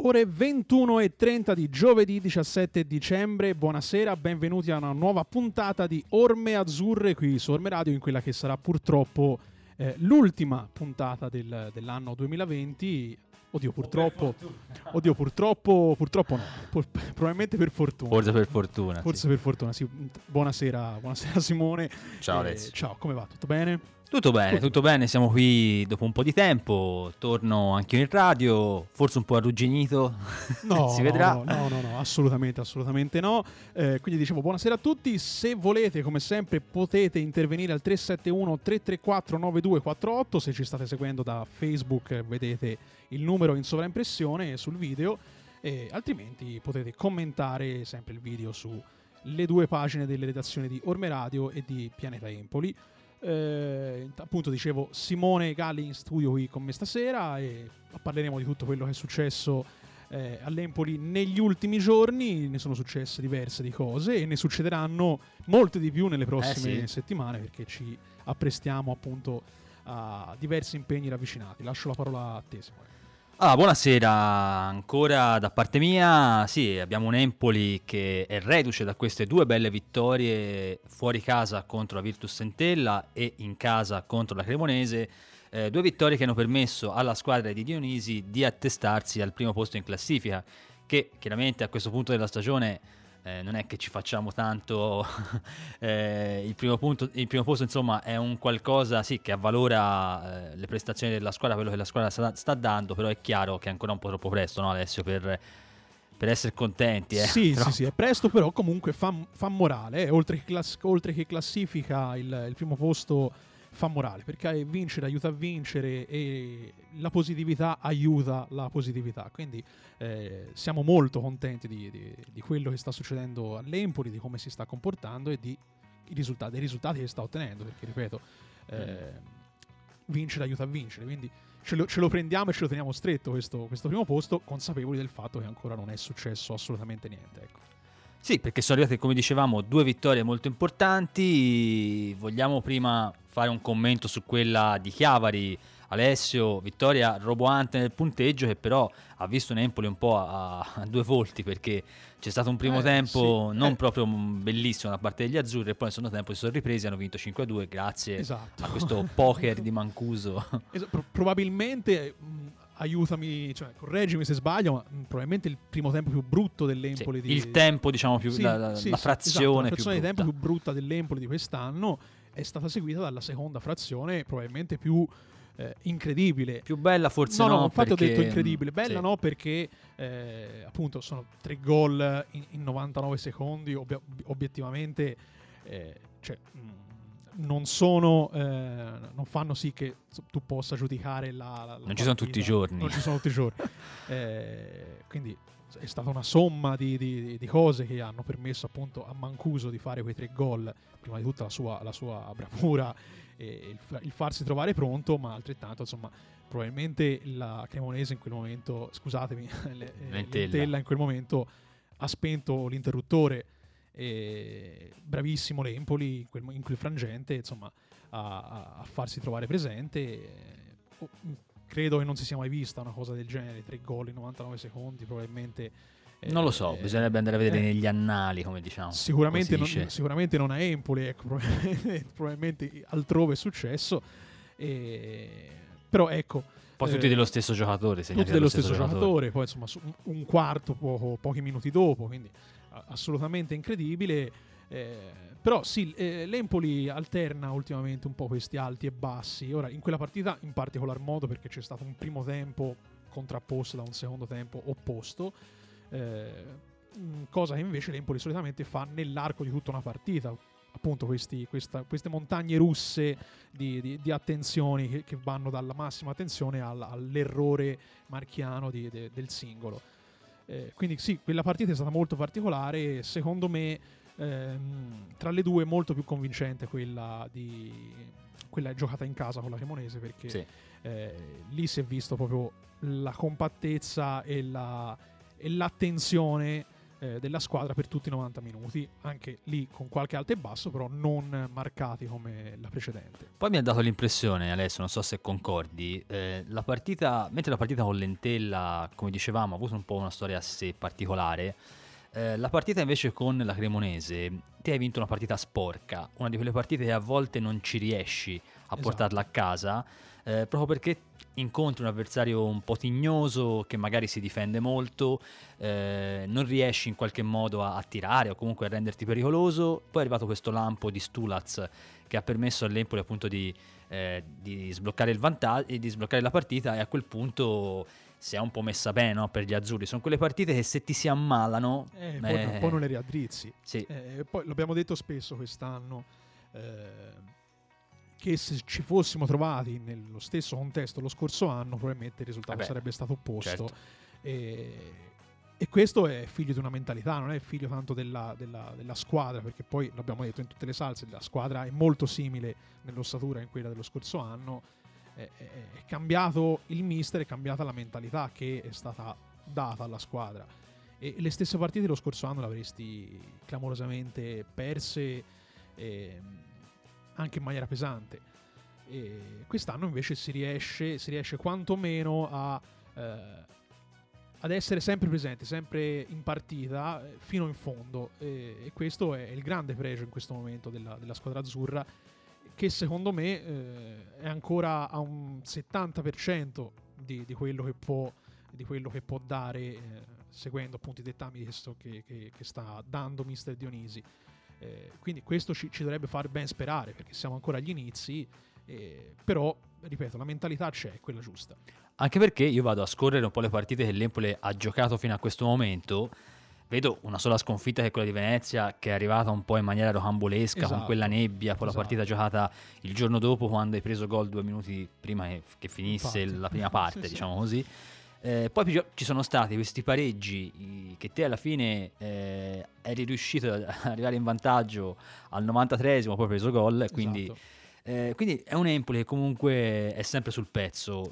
Ore 21:30 di giovedì 17 dicembre, buonasera, benvenuti a una nuova puntata di Orme Azzurre qui su Orme Radio, in quella che sarà purtroppo l'ultima puntata dell'anno 2020. Oddio, purtroppo, purtroppo no, probabilmente per fortuna. Forse per fortuna, sì. Buonasera Simone. Ciao Lezzi. Ciao, come va? Tutto bene? Tutto bene, siamo qui dopo un po' di tempo, torno anche io in radio, forse un po' arrugginito, no, si vedrà. No, assolutamente no, quindi dicevo buonasera a tutti, se volete come sempre potete intervenire al 371-334-9248, se ci state seguendo da Facebook vedete il numero in sovraimpressione sul video, e altrimenti potete commentare sempre il video su le due pagine delle redazioni di Orme Radio e di Pianeta Empoli. Appunto dicevo, Simone Galli in studio qui con me stasera e parleremo di tutto quello che è successo all'Empoli negli ultimi giorni. Ne sono successe diverse di cose e ne succederanno molte di più nelle prossime settimane, perché ci apprestiamo appunto a diversi impegni ravvicinati. Lascio la parola a te, Simone. Ah, buonasera ancora da parte mia. Sì, abbiamo un Empoli che è reduce da queste due belle vittorie fuori casa contro la Virtus Entella e in casa contro la Cremonese, due vittorie che hanno permesso alla squadra di Dionisi di attestarsi al primo posto in classifica, che chiaramente a questo punto della stagione non è che ci facciamo tanto il primo posto insomma è un qualcosa sì che avvalora le prestazioni della squadra, quello che la squadra sta dando, però è chiaro che è ancora un po' troppo presto, no Alessio, per essere contenti. Sì, è presto, però comunque fa morale, oltre che classifica il primo posto fa morale, perché vincere aiuta a vincere e la positività aiuta la positività, quindi siamo molto contenti di quello che sta succedendo all'Empoli, di come si sta comportando e dei risultati che sta ottenendo, perché ripeto vincere aiuta a vincere, quindi ce lo prendiamo e ce lo teniamo stretto questo primo posto, consapevoli del fatto che ancora non è successo assolutamente niente, ecco. Sì, perché sono arrivate, come dicevamo, due vittorie molto importanti. Vogliamo prima fare un commento su quella di Chiavari, Alessio, vittoria roboante nel punteggio che però ha visto un Empoli un po' a due volti, perché c'è stato un primo tempo non proprio bellissimo da parte degli azzurri e poi nel secondo tempo si sono ripresi e hanno vinto 5-2 grazie a questo poker di Mancuso. Probabilmente... aiutami, cioè correggimi se sbaglio, ma probabilmente il primo tempo più brutto dell'Empoli la frazione di tempo più brutta dell'Empoli di quest'anno è stata seguita dalla seconda frazione probabilmente più incredibile, più bella, forse no, infatti perché... ho detto incredibile, bella sì. No, perché appunto sono 3 gol in 99 secondi obiettivamente non fanno sì che tu possa giudicare la non ci sono tutti i giorni. Non ci sono tutti i giorni. Quindi è stata una somma di cose che hanno permesso appunto a Mancuso di fare quei 3 gol. Prima di tutto la sua bravura e il farsi trovare pronto, ma altrettanto insomma probabilmente la Cremonese in quel momento, scusatemi, l'Entella in quel momento ha spento l'interruttore. E bravissimo l'Empoli in quel frangente insomma a farsi trovare presente. Credo che non si sia mai vista una cosa del genere, 3 gol in 99 secondi probabilmente, non lo so, bisognerebbe andare a vedere negli annali, come diciamo, sicuramente non a Empoli, ecco, probabilmente altrove è successo, però ecco, poi tutti dello stesso giocatore, tutti dello stesso giocatore. Poi insomma un quarto pochi minuti dopo, quindi assolutamente incredibile, però sì, l'Empoli alterna ultimamente un po' questi alti e bassi. Ora in quella partita in particolar modo, perché c'è stato un primo tempo contrapposto da un secondo tempo opposto, cosa che invece l'Empoli solitamente fa nell'arco di tutta una partita, appunto queste montagne russe di attenzioni che vanno dalla massima attenzione all'errore marchiano del singolo. Quindi sì, quella partita è stata molto particolare, secondo me tra le due molto più convincente quella giocata in casa con la Cremonese, perché lì si è visto proprio la compattezza e l'attenzione della squadra per tutti i 90 minuti, anche lì con qualche alto e basso, però non marcati come la precedente. Poi mi ha dato l'impressione, adesso non so se concordi, la partita, mentre la partita con Lentella, come dicevamo, ha avuto un po' una storia a sé particolare, la partita invece con la Cremonese, ti hai vinto una partita sporca, una di quelle partite che a volte non ci riesci a portarla a casa, proprio perché incontri un avversario un po' tignoso che magari si difende molto, non riesci in qualche modo a tirare o comunque a renderti pericoloso. Poi è arrivato questo lampo di Stulac che ha permesso all'Empoli appunto di sbloccare il vantaggio e di sbloccare la partita, e a quel punto si è un po' messa bene, no? Per gli azzurri sono quelle partite che se ti si ammalano poi non le riaddrizzi. Sì. Poi l'abbiamo detto spesso quest'anno, che se ci fossimo trovati nello stesso contesto lo scorso anno probabilmente il risultato sarebbe stato opposto. Certo. E questo è figlio di una mentalità, non è figlio tanto della squadra, perché poi l'abbiamo detto in tutte le salse, la squadra è molto simile nell'ossatura in quella dello scorso anno. È cambiato il mister, è cambiata la mentalità che è stata data alla squadra, e le stesse partite dello scorso anno le avresti clamorosamente perse, anche in maniera pesante, e quest'anno invece si riesce quantomeno ad essere sempre presenti, sempre in partita fino in fondo, e questo è il grande pregio in questo momento della squadra azzurra, che secondo me è ancora a un 70% di quello che può dare, seguendo appunto i dettami che sta dando mister Dionisi. Quindi questo ci dovrebbe far ben sperare, perché siamo ancora agli inizi, però ripeto, la mentalità c'è, è quella giusta. Anche perché io vado a scorrere un po' le partite che l'Empoli ha giocato fino a questo momento, vedo una sola sconfitta che è quella di Venezia, che è arrivata un po' in maniera rocambolesca, con quella nebbia, poi la partita giocata il giorno dopo quando hai preso gol 2 minuti prima che finisse la prima parte, diciamo così. Poi ci sono stati questi pareggi che te alla fine eri riuscito ad arrivare in vantaggio al 93esimo, poi hai preso gol, quindi è un Empoli che comunque è sempre sul pezzo.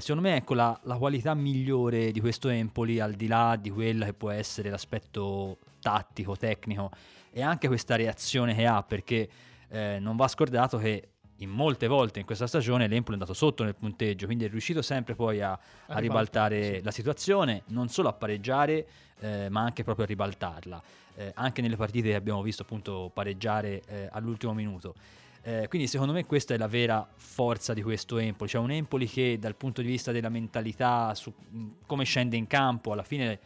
Secondo me, ecco, la qualità migliore di questo Empoli, al di là di quella che può essere l'aspetto tattico, tecnico, è anche questa reazione che ha, perché non va scordato che in molte volte in questa stagione l'Empoli è andato sotto nel punteggio, quindi è riuscito sempre poi a ribaltare la situazione, non solo a pareggiare, ma anche proprio a ribaltarla, anche nelle partite che abbiamo visto appunto pareggiare all'ultimo minuto. Quindi secondo me questa è la vera forza di questo Empoli, cioè un Empoli che dal punto di vista della mentalità, su come scende in campo, alla fine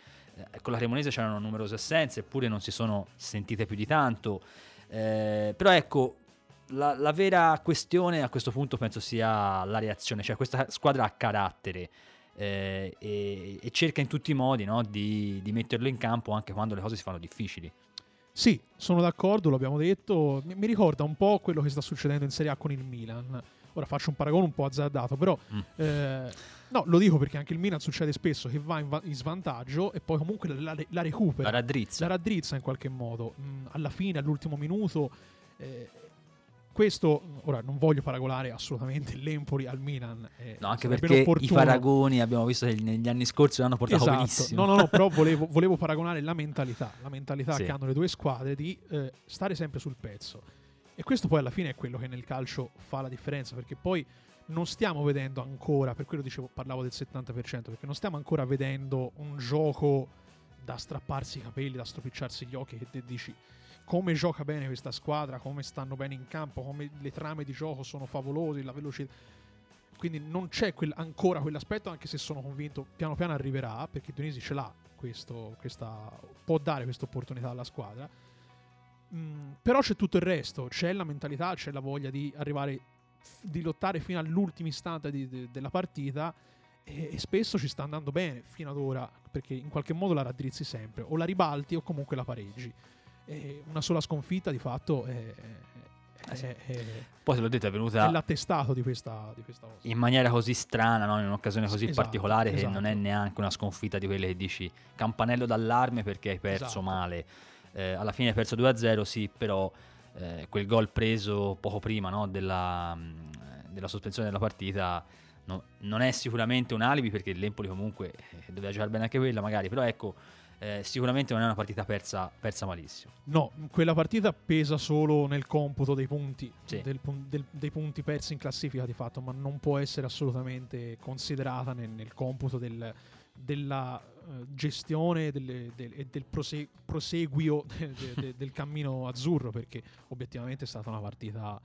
con la Cremonese c'erano numerose assenze, eppure non si sono sentite più di tanto, però ecco, la vera questione a questo punto penso sia la reazione, cioè questa squadra ha carattere, e cerca in tutti i modi, no, di metterlo in campo anche quando le cose si fanno difficili. Sì, sono d'accordo, l'abbiamo detto, mi ricorda un po' quello che sta succedendo in Serie A con il Milan. Ora faccio un paragone un po' azzardato, però no, lo dico perché anche il Milan succede spesso che va in svantaggio e poi comunque la recupera, la raddrizza in qualche modo, alla fine, all'ultimo minuto. Questo, ora non voglio paragonare assolutamente l'Empoli al Milan, no, anche perché i paragoni abbiamo visto che negli anni scorsi l'hanno portato benissimo. No, però volevo paragonare la mentalità che hanno le due squadre di stare sempre sul pezzo, e questo poi alla fine è quello che nel calcio fa la differenza, perché poi non stiamo vedendo ancora, per quello parlavo del 70%, perché non stiamo ancora vedendo un gioco da strapparsi i capelli, da stropicciarsi gli occhi, che te dici come gioca bene questa squadra, come stanno bene in campo, come le trame di gioco sono favolose, la velocità. Quindi non c'è ancora quell'aspetto, anche se sono convinto piano piano arriverà, perché Dionisi ce l'ha, può dare questa opportunità alla squadra. Però c'è tutto il resto, c'è la mentalità, c'è la voglia di arrivare, di lottare fino all'ultimo istante della partita, e spesso ci sta andando bene fino ad ora, perché in qualche modo la raddrizzi sempre, o la ribalti o comunque la pareggi. Una sola sconfitta di fatto poi te l'ho detto, è venuta, è l'attestato di questa cosa, in maniera così strana, no? In un'occasione così particolare, che non è neanche una sconfitta di quelle che dici campanello d'allarme perché hai perso male, alla fine hai perso 2-0, sì, però quel gol preso poco prima, no, della sospensione della partita no, non è sicuramente un alibi, perché l'Empoli comunque doveva giocare bene anche quella magari, però ecco, sicuramente non è una partita persa malissimo. No, quella partita pesa solo nel computo dei punti, sì, dei punti persi in classifica di fatto, ma non può essere assolutamente considerata nel computo della gestione e del proseguio del cammino azzurro, perché obiettivamente è stata una partita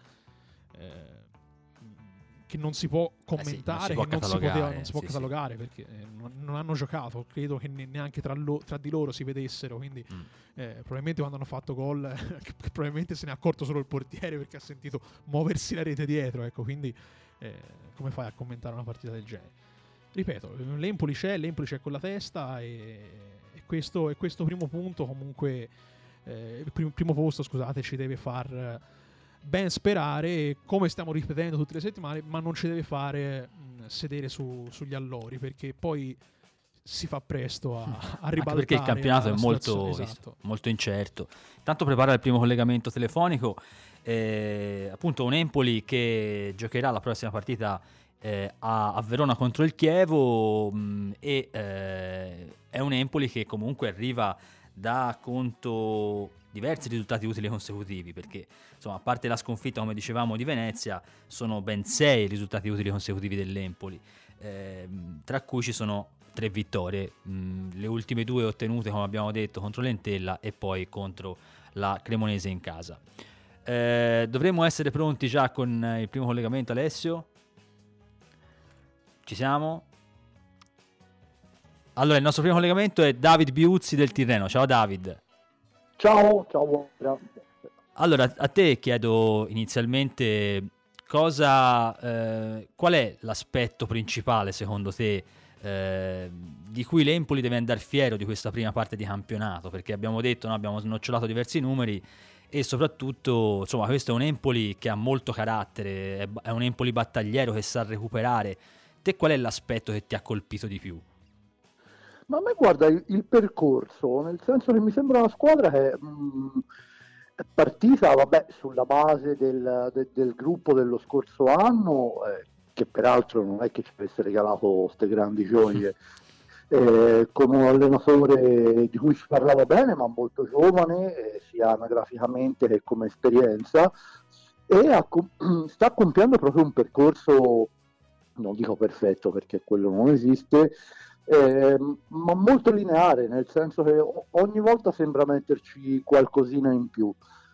che non si può commentare, non si può catalogare, perché non hanno giocato, credo che neanche tra di loro si vedessero, quindi probabilmente quando hanno fatto gol probabilmente se ne è accorto solo il portiere, perché ha sentito muoversi la rete dietro, ecco, quindi come fai a commentare una partita del genere? Ripeto, l'Empoli c'è con la testa, e questo primo punto comunque, primo posto, scusate, ci deve far ben sperare, come stiamo ripetendo tutte le settimane, ma non ci deve fare sedere sugli allori, perché poi si fa presto a ribaltare. Anche perché il campionato è molto incerto. Tanto prepara il primo collegamento telefonico, appunto un Empoli che giocherà la prossima partita a Verona contro il Chievo, è un Empoli che comunque arriva da conto diversi risultati utili consecutivi, perché insomma, a parte la sconfitta, come dicevamo, di Venezia, sono ben 6 risultati utili consecutivi dell'Empoli, tra cui ci sono 3 vittorie, le ultime 2 ottenute, come abbiamo detto, contro l'Entella e poi contro la Cremonese in casa. Dovremmo essere pronti già con il primo collegamento, Alessio? Ci siamo? Allora, il nostro primo collegamento è David Bruzzi del Tirreno. Ciao David. Ciao. Allora, a te chiedo inizialmente qual è l'aspetto principale secondo te di cui l'Empoli deve andare fiero di questa prima parte di campionato? Perché abbiamo detto, no, abbiamo snocciolato diversi numeri e soprattutto, insomma, questo è un Empoli che ha molto carattere, è un Empoli battagliero che sa recuperare. Te qual è l'aspetto che ti ha colpito di più? Ma a me, guarda, il percorso, nel senso che mi sembra una squadra che è partita, vabbè, sulla base del gruppo dello scorso anno, che peraltro non è che ci avesse regalato queste grandi gioie, con un allenatore di cui si parlava bene, ma molto giovane, sia anagraficamente che come esperienza, e sta compiendo proprio un percorso, non dico perfetto perché quello non esiste, ma molto lineare, nel senso che ogni volta sembra metterci qualcosina in più.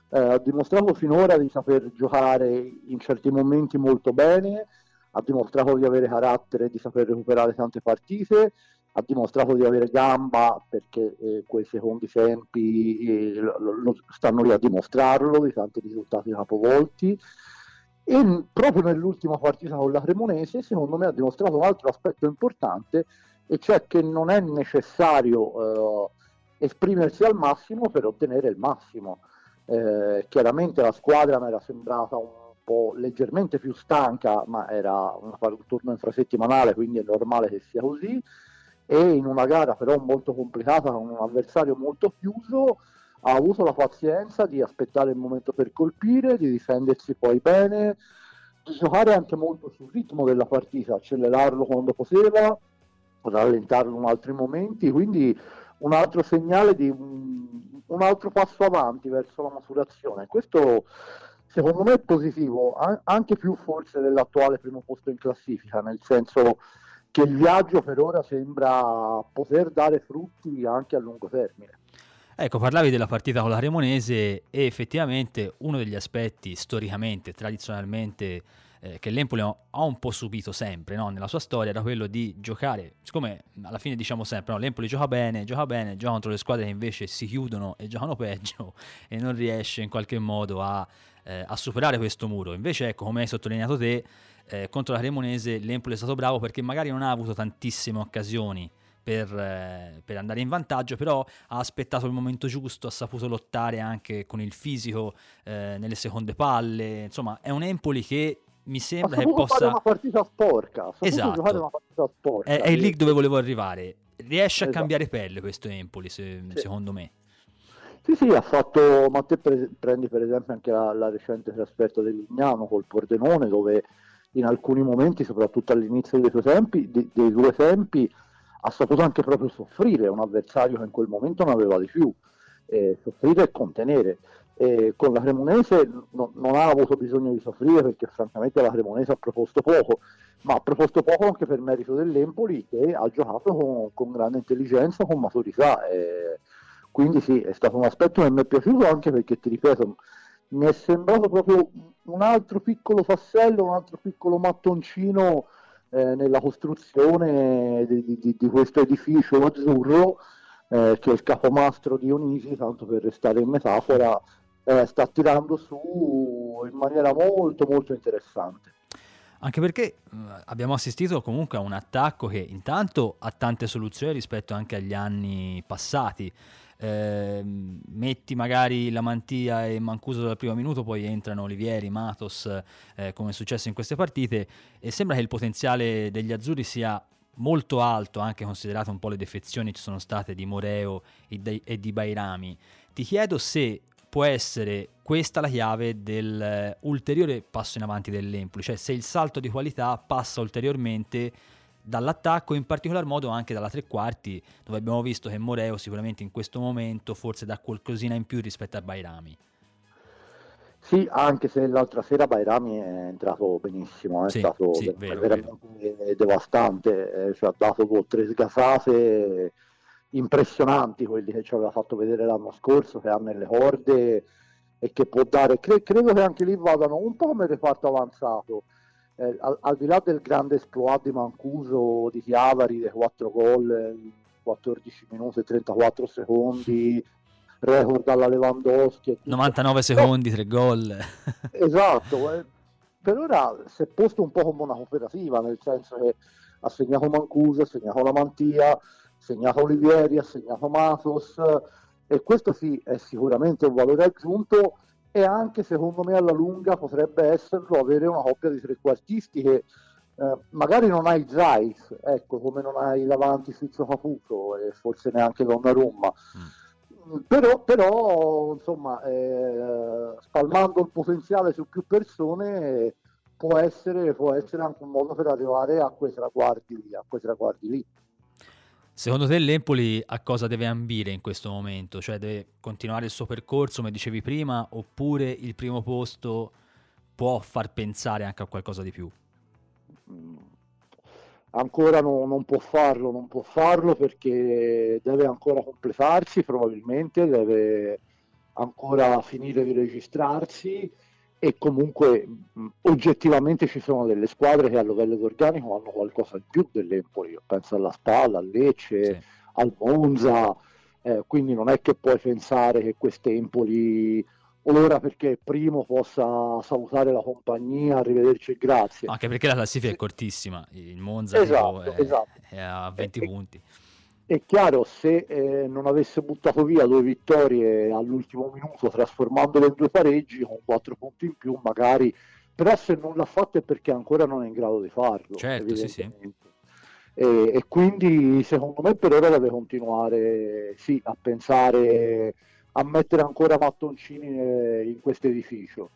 Ha dimostrato finora di saper giocare in certi momenti molto bene, ha dimostrato di avere carattere, di saper recuperare tante partite, ha dimostrato di avere gamba, perché quei secondi tempi stanno lì a dimostrarlo, di tanti risultati capovolti. E proprio nell'ultima partita con la Cremonese, secondo me, ha dimostrato un altro aspetto importante, e cioè che non è necessario esprimersi al massimo per ottenere il massimo. Chiaramente la squadra mi era sembrata un po' leggermente più stanca, ma era un turno infrasettimanale, quindi è normale che sia così, e in una gara però molto complicata, con un avversario molto chiuso, ha avuto la pazienza di aspettare il momento per colpire, di difendersi poi bene, di giocare anche molto sul ritmo della partita, accelerarlo quando poteva, rallentarlo in altri momenti, quindi un altro segnale di un altro passo avanti verso la maturazione. Questo secondo me è positivo, anche più forse dell'attuale primo posto in classifica, nel senso che il viaggio per ora sembra poter dare frutti anche a lungo termine. Ecco, parlavi della partita con la Cremonese, e effettivamente uno degli aspetti storicamente, tradizionalmente, che l'Empoli ha un po' subito sempre, no, nella sua storia, era quello di giocare, siccome alla fine diciamo sempre, no, l'Empoli gioca bene, gioca contro le squadre che invece si chiudono e giocano peggio e non riesce in qualche modo a superare questo muro. Invece, ecco, come hai sottolineato te, contro la Cremonese l'Empoli è stato bravo, perché magari non ha avuto tantissime occasioni per andare in vantaggio, però ha aspettato il momento giusto, ha saputo lottare anche con il fisico nelle seconde palle. Insomma, è un Empoli che mi sembra che possa fare una partita sporca. Esatto, fare una partita sporca, è lì dove volevo arrivare. Riesce a cambiare pelle questo Empoli, sì, secondo me. Sì, ha fatto, ma te prendi per esempio anche la recente trasferta del Lignano col Pordenone, dove in alcuni momenti, soprattutto all'inizio dei suoi tempi, ha saputo anche proprio soffrire un avversario che in quel momento non aveva di più, soffrire e contenere. Con la Cremonese non ha avuto bisogno di soffrire, perché francamente la Cremonese ha proposto poco, ma ha proposto poco anche per merito dell'Empoli, che ha giocato con grande intelligenza, con maturità, quindi sì, è stato un aspetto che mi è piaciuto, anche perché, ti ripeto, mi è sembrato proprio un altro piccolo tassello, un altro piccolo mattoncino nella costruzione di questo edificio azzurro, che il capomastro Dionisi, tanto per restare in metafora, sta tirando su in maniera molto molto interessante. Anche perché abbiamo assistito comunque a un attacco che intanto ha tante soluzioni rispetto anche agli anni passati. Metti magari La Mantia e Mancuso dal primo minuto, poi entrano Olivieri, Matos, come è successo in queste partite, e sembra che il potenziale degli azzurri sia molto alto, anche considerate un po' le defezioni ci sono state di Moreo e di Bajrami. Ti chiedo se può essere questa la chiave dell'ulteriore passo in avanti dell'Empoli, cioè se il salto di qualità passa ulteriormente dall'attacco, in particolar modo anche dalla tre quarti, dove abbiamo visto che Moreo sicuramente in questo momento forse dà qualcosina in più rispetto a Bajrami. Sì, anche se l'altra sera Bajrami è entrato benissimo, è stato veramente devastante, cioè ha dato tre sgasate impressionanti, quelli che ci aveva fatto vedere l'anno scorso, che ha nelle corde e che può dare. Credo che anche lì vadano un po' come reparto avanzato, al di là del grande exploit di Mancuso, di Chiavari, dei 4 gol in 14 minuti e 34 secondi, record alla Lewandowski, 99 secondi, 3 gol. Esatto, per ora si è posto un po' come una cooperativa, nel senso che ha segnato Mancuso, ha segnato La Mantia, segnato Olivieri, ha segnato Matos, e questo sì è sicuramente un valore aggiunto, e anche secondo me alla lunga potrebbe esserlo avere una coppia di trequartisti che magari non hai Zais, ecco, come non hai davanti Fizio Caputo e forse neanche Donnarumma, però insomma, spalmando il potenziale su più persone può essere anche un modo per arrivare a quei traguardi lì. Secondo te l'Empoli a cosa deve ambire in questo momento? Cioè deve continuare il suo percorso, come dicevi prima, oppure il primo posto può far pensare anche a qualcosa di più? Ancora non può farlo, perché deve ancora completarsi, probabilmente deve ancora finire di registrarsi, e comunque oggettivamente ci sono delle squadre che a livello organico hanno qualcosa in più dell'Empoli, penso alla Spalla, al Lecce, sì, al Monza, quindi non è che puoi pensare che quest'Empoli ora, perché primo, possa salutare la compagnia, arrivederci e grazie, anche perché la classifica è cortissima, il Monza esatto. È a 20 punti. È chiaro, se non avesse buttato via 2 vittorie all'ultimo minuto trasformandole in 2 pareggi con 4 punti in più magari, però se non l'ha fatto è perché ancora non è in grado di farlo, certo, sì. E quindi secondo me per ora deve continuare a pensare a mettere ancora mattoncini in questo edificio,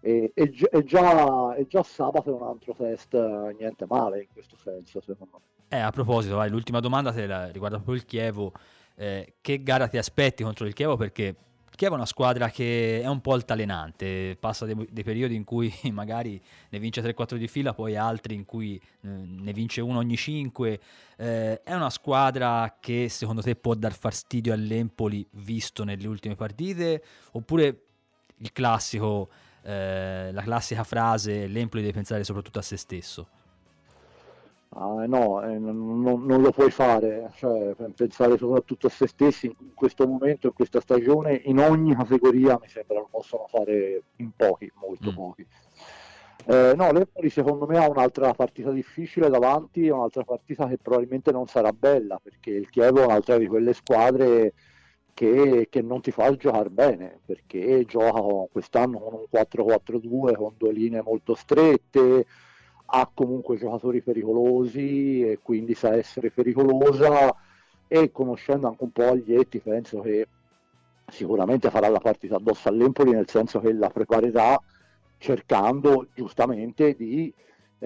e già sabato è un altro test niente male in questo senso, secondo me. A proposito, l'ultima domanda te la riguarda proprio il Chievo. Che gara ti aspetti contro il Chievo? Perché il Chievo è una squadra che è un po' altalenante, passa dei periodi in cui magari ne vince 3-4 di fila, poi altri in cui ne vince uno ogni 5. È una squadra che secondo te può dar fastidio all'Empoli visto nelle ultime partite, oppure il classico, la classica frase l'Empoli deve pensare soprattutto a se stesso? No, non lo puoi fare, cioè pensare soprattutto a se stessi in questo momento, in questa stagione, in ogni categoria mi sembra lo possano fare in pochi, molto pochi. No, l'Empoli secondo me ha un'altra partita difficile davanti, un'altra partita che probabilmente non sarà bella, perché il Chievo è un'altra di quelle squadre che non ti fa giocare bene, perché gioca quest'anno con un 4-4-2, con 2 linee molto strette, ha comunque giocatori pericolosi e quindi sa essere pericolosa, e conoscendo anche un po' Aglietti penso che sicuramente farà la partita addosso all'Empoli, nel senso che la preparerà cercando giustamente di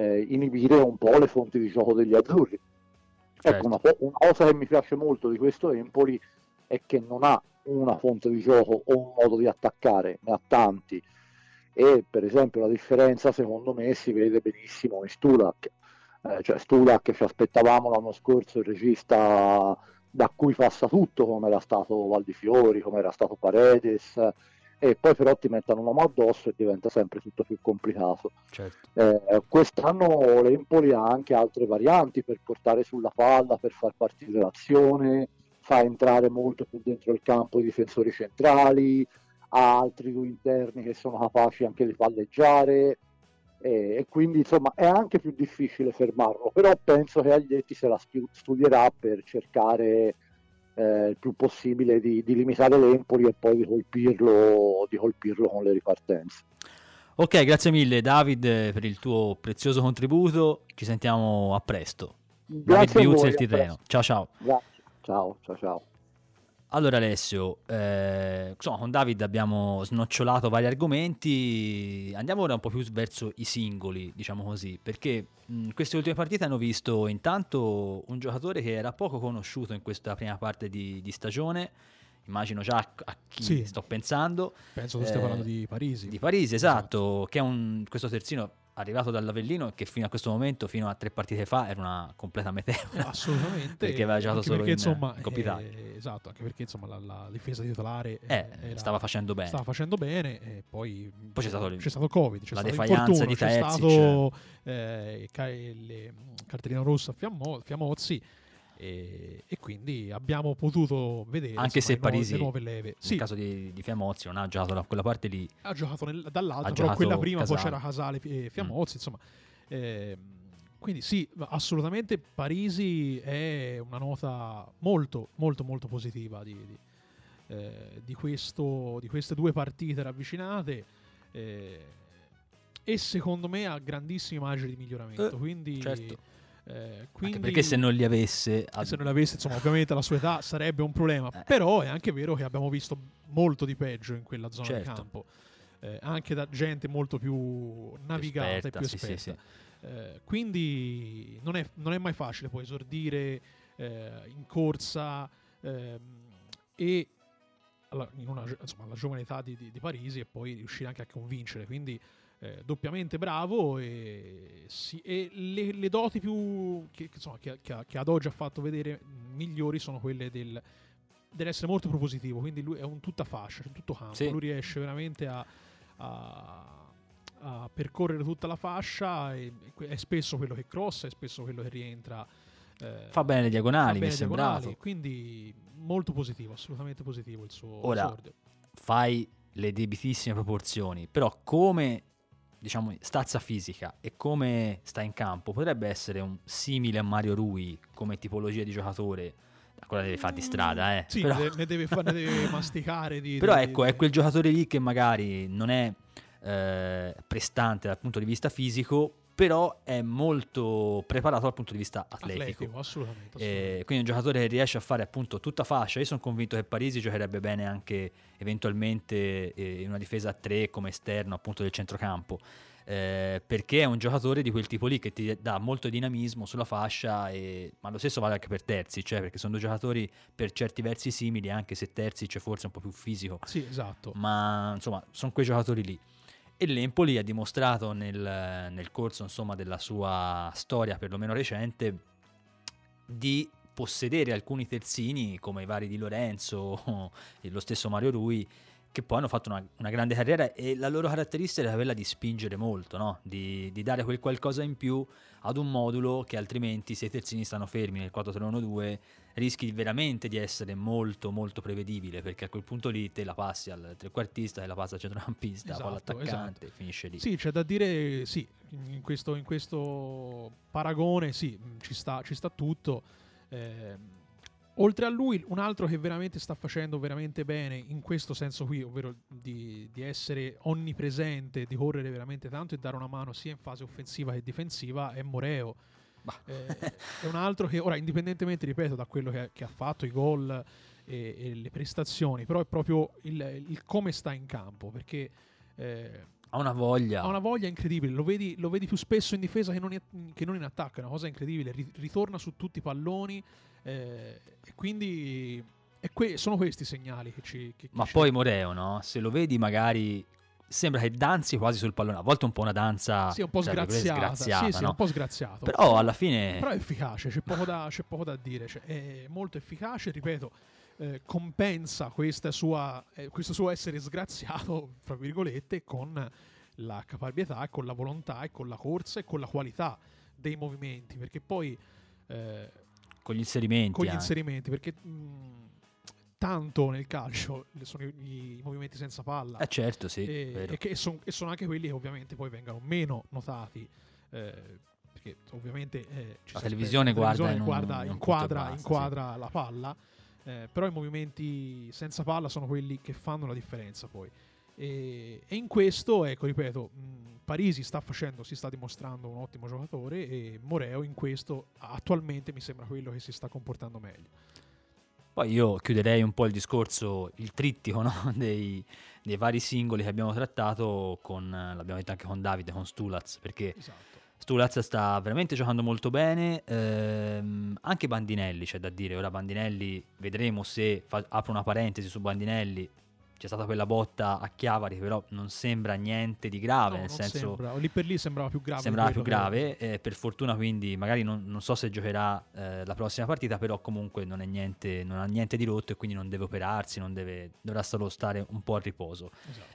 inibire un po' le fonti di gioco degli azzurri. Certo. Ecco, una cosa che mi piace molto di questo Empoli è che non ha una fonte di gioco o un modo di attaccare, ne ha tanti, e per esempio la differenza secondo me si vede benissimo in Stulac. Cioè Stulac ci aspettavamo l'anno scorso il regista da cui passa tutto, come era stato Valdifiori, come era stato Paredes, e poi però ti mettono una mano addosso e diventa sempre tutto più complicato. Certo. Quest'anno l'Empoli ha anche altre varianti per portare sulla palla, per far partire l'azione, fa entrare molto più dentro il campo i difensori centrali, ha altri due interni che sono capaci anche di palleggiare, e quindi insomma è anche più difficile fermarlo, però penso che Aglietti se la studierà per cercare il più possibile di limitare l'Empoli e poi di colpirlo con le ripartenze. Ok, grazie mille David per il tuo prezioso contributo, ci sentiamo a presto. Grazie David Bruzzi del Tirreno, ciao. Grazie. Ciao. Allora Alessio, insomma, con David abbiamo snocciolato vari argomenti, andiamo ora un po' più verso i singoli, diciamo così, perché queste ultime partite hanno visto intanto un giocatore che era poco conosciuto in questa prima parte di stagione, immagino già a chi sì, sto pensando. Penso che stia parlando di Parisi. Di Parisi, esatto. Che è questo terzino arrivato dall'Avellino, che fino a questo momento, fino a 3 partite fa, era una completa meteora. Assolutamente. Perché aveva giocato solo in Coppa Italia. Esatto, anche perché insomma la difesa titolare stava facendo bene, e poi c'è stato il Covid, c'è la defaillance di Terzic, c'è stato cartellino rosso a Fiamozzi, e quindi abbiamo potuto vedere anche insomma, se Parisi nuove leve. Sì. Nel caso di Fiamozzi non ha giocato da quella parte lì, ha giocato dall'altra, però quella prima Casale. Poi c'era Casale e Fiamozzi, insomma quindi sì, assolutamente Parisi è una nota molto molto molto positiva di queste 2 partite ravvicinate, e secondo me ha grandissimi margini di miglioramento, quindi certo. Quindi, anche perché se non li avesse insomma ovviamente la sua età sarebbe un problema, però è anche vero che abbiamo visto molto di peggio in quella zona, certo, di campo, anche da gente molto più navigata e più esperta. Sì. Quindi non è mai facile poi esordire in corsa, e in una, insomma, alla giovane età di Parisi, e poi riuscire anche a convincere, quindi doppiamente bravo, e le doti più che ad oggi ha fatto vedere migliori sono quelle dell'essere molto propositivo, quindi lui è un tutta fascia, tutto campo, sì. Lui riesce veramente a percorrere tutta la fascia, è spesso quello che crossa, è spesso quello che rientra, fa bene le diagonali, mi è sembrato, quindi molto positivo, assolutamente positivo il suo esordio. Fai le debitissime proporzioni, però come diciamo stazza fisica e come sta in campo potrebbe essere un simile a Mario Rui come tipologia di giocatore. Quella deve fare di strada, sì, però ne deve masticare però ecco, è quel giocatore lì che magari non è prestante dal punto di vista fisico, però è molto preparato dal punto di vista atletico. Assolutamente. Quindi un giocatore che riesce a fare appunto tutta fascia. Io sono convinto che Parisi giocherebbe bene anche eventualmente in una difesa a 3 come esterno appunto del centrocampo, perché è un giocatore di quel tipo lì che ti dà molto dinamismo sulla fascia, ma lo stesso vale anche per Terzic, cioè perché sono 2 giocatori per certi versi simili, anche se Terzic forse è un po' più fisico. Sì, esatto. Ma insomma sono quei giocatori lì. E l'Empoli ha dimostrato nel corso insomma della sua storia perlomeno recente di possedere alcuni terzini come i vari Di Lorenzo e lo stesso Mario Rui, che poi hanno fatto una grande carriera, e la loro caratteristica è quella di spingere molto, no? Di dare quel qualcosa in più ad un modulo che altrimenti, se i terzini stanno fermi nel 4-3-1-2, rischi veramente di essere molto molto prevedibile, perché a quel punto lì te la passi al trequartista, te la passi al centrocampista, esatto, poi all'attaccante, esatto. Finisce lì. Sì, c'è da dire, sì, in questo paragone sì, ci sta tutto. Oltre a lui, un altro che veramente sta facendo veramente bene in questo senso qui, ovvero di essere onnipresente, di correre veramente tanto e dare una mano sia in fase offensiva che difensiva, è Moreo. È un altro che, ora, indipendentemente, ripeto, da quello che ha fatto, i gol e le prestazioni, però è proprio il come sta in campo, perché Ha una voglia incredibile, lo vedi più spesso in difesa che non in attacco, è una cosa incredibile, ritorna su tutti i palloni, e quindi sono questi i segnali che ci... Poi Moreo, no? Se lo vedi magari sembra che danzi quasi sul pallone, a volte un po' una danza... Sì, un po' sgraziata, sì, sì, no? Un po' sgraziato. Però alla fine... Però è efficace, c'è poco da dire, cioè, è molto efficace, ripeto... compensa questo suo essere sgraziato, fra virgolette, con la caparbietà e con la volontà e con la corsa e con la qualità dei movimenti, perché poi con gli inserimenti, perché tanto nel calcio sono i movimenti senza palla, certo, sì, e sono anche quelli che ovviamente poi vengono meno notati, perché ovviamente la televisione inquadra la palla. Però i movimenti senza palla sono quelli che fanno la differenza poi, e in questo, ecco, ripeto, Parisi si sta dimostrando un ottimo giocatore, e Moreo in questo attualmente mi sembra quello che si sta comportando meglio. Poi io chiuderei un po' il discorso, il trittico, no? dei vari singoli che abbiamo trattato, l'abbiamo detto anche con Davide, con Stulac, perché... Esatto. Stulac sta veramente giocando molto bene, anche Bandinelli c'è da dire. Ora Bandinelli, vedremo se apro una parentesi su Bandinelli, c'è stata quella botta a Chiavari, però non sembra niente di grave, no, nel senso sembra. Lì per lì sembrava più grave. Sembrava più grave, per fortuna, quindi magari non so se giocherà la prossima partita, però comunque non ha niente di rotto, e quindi non deve operarsi, dovrà solo stare un po' a riposo. Esatto.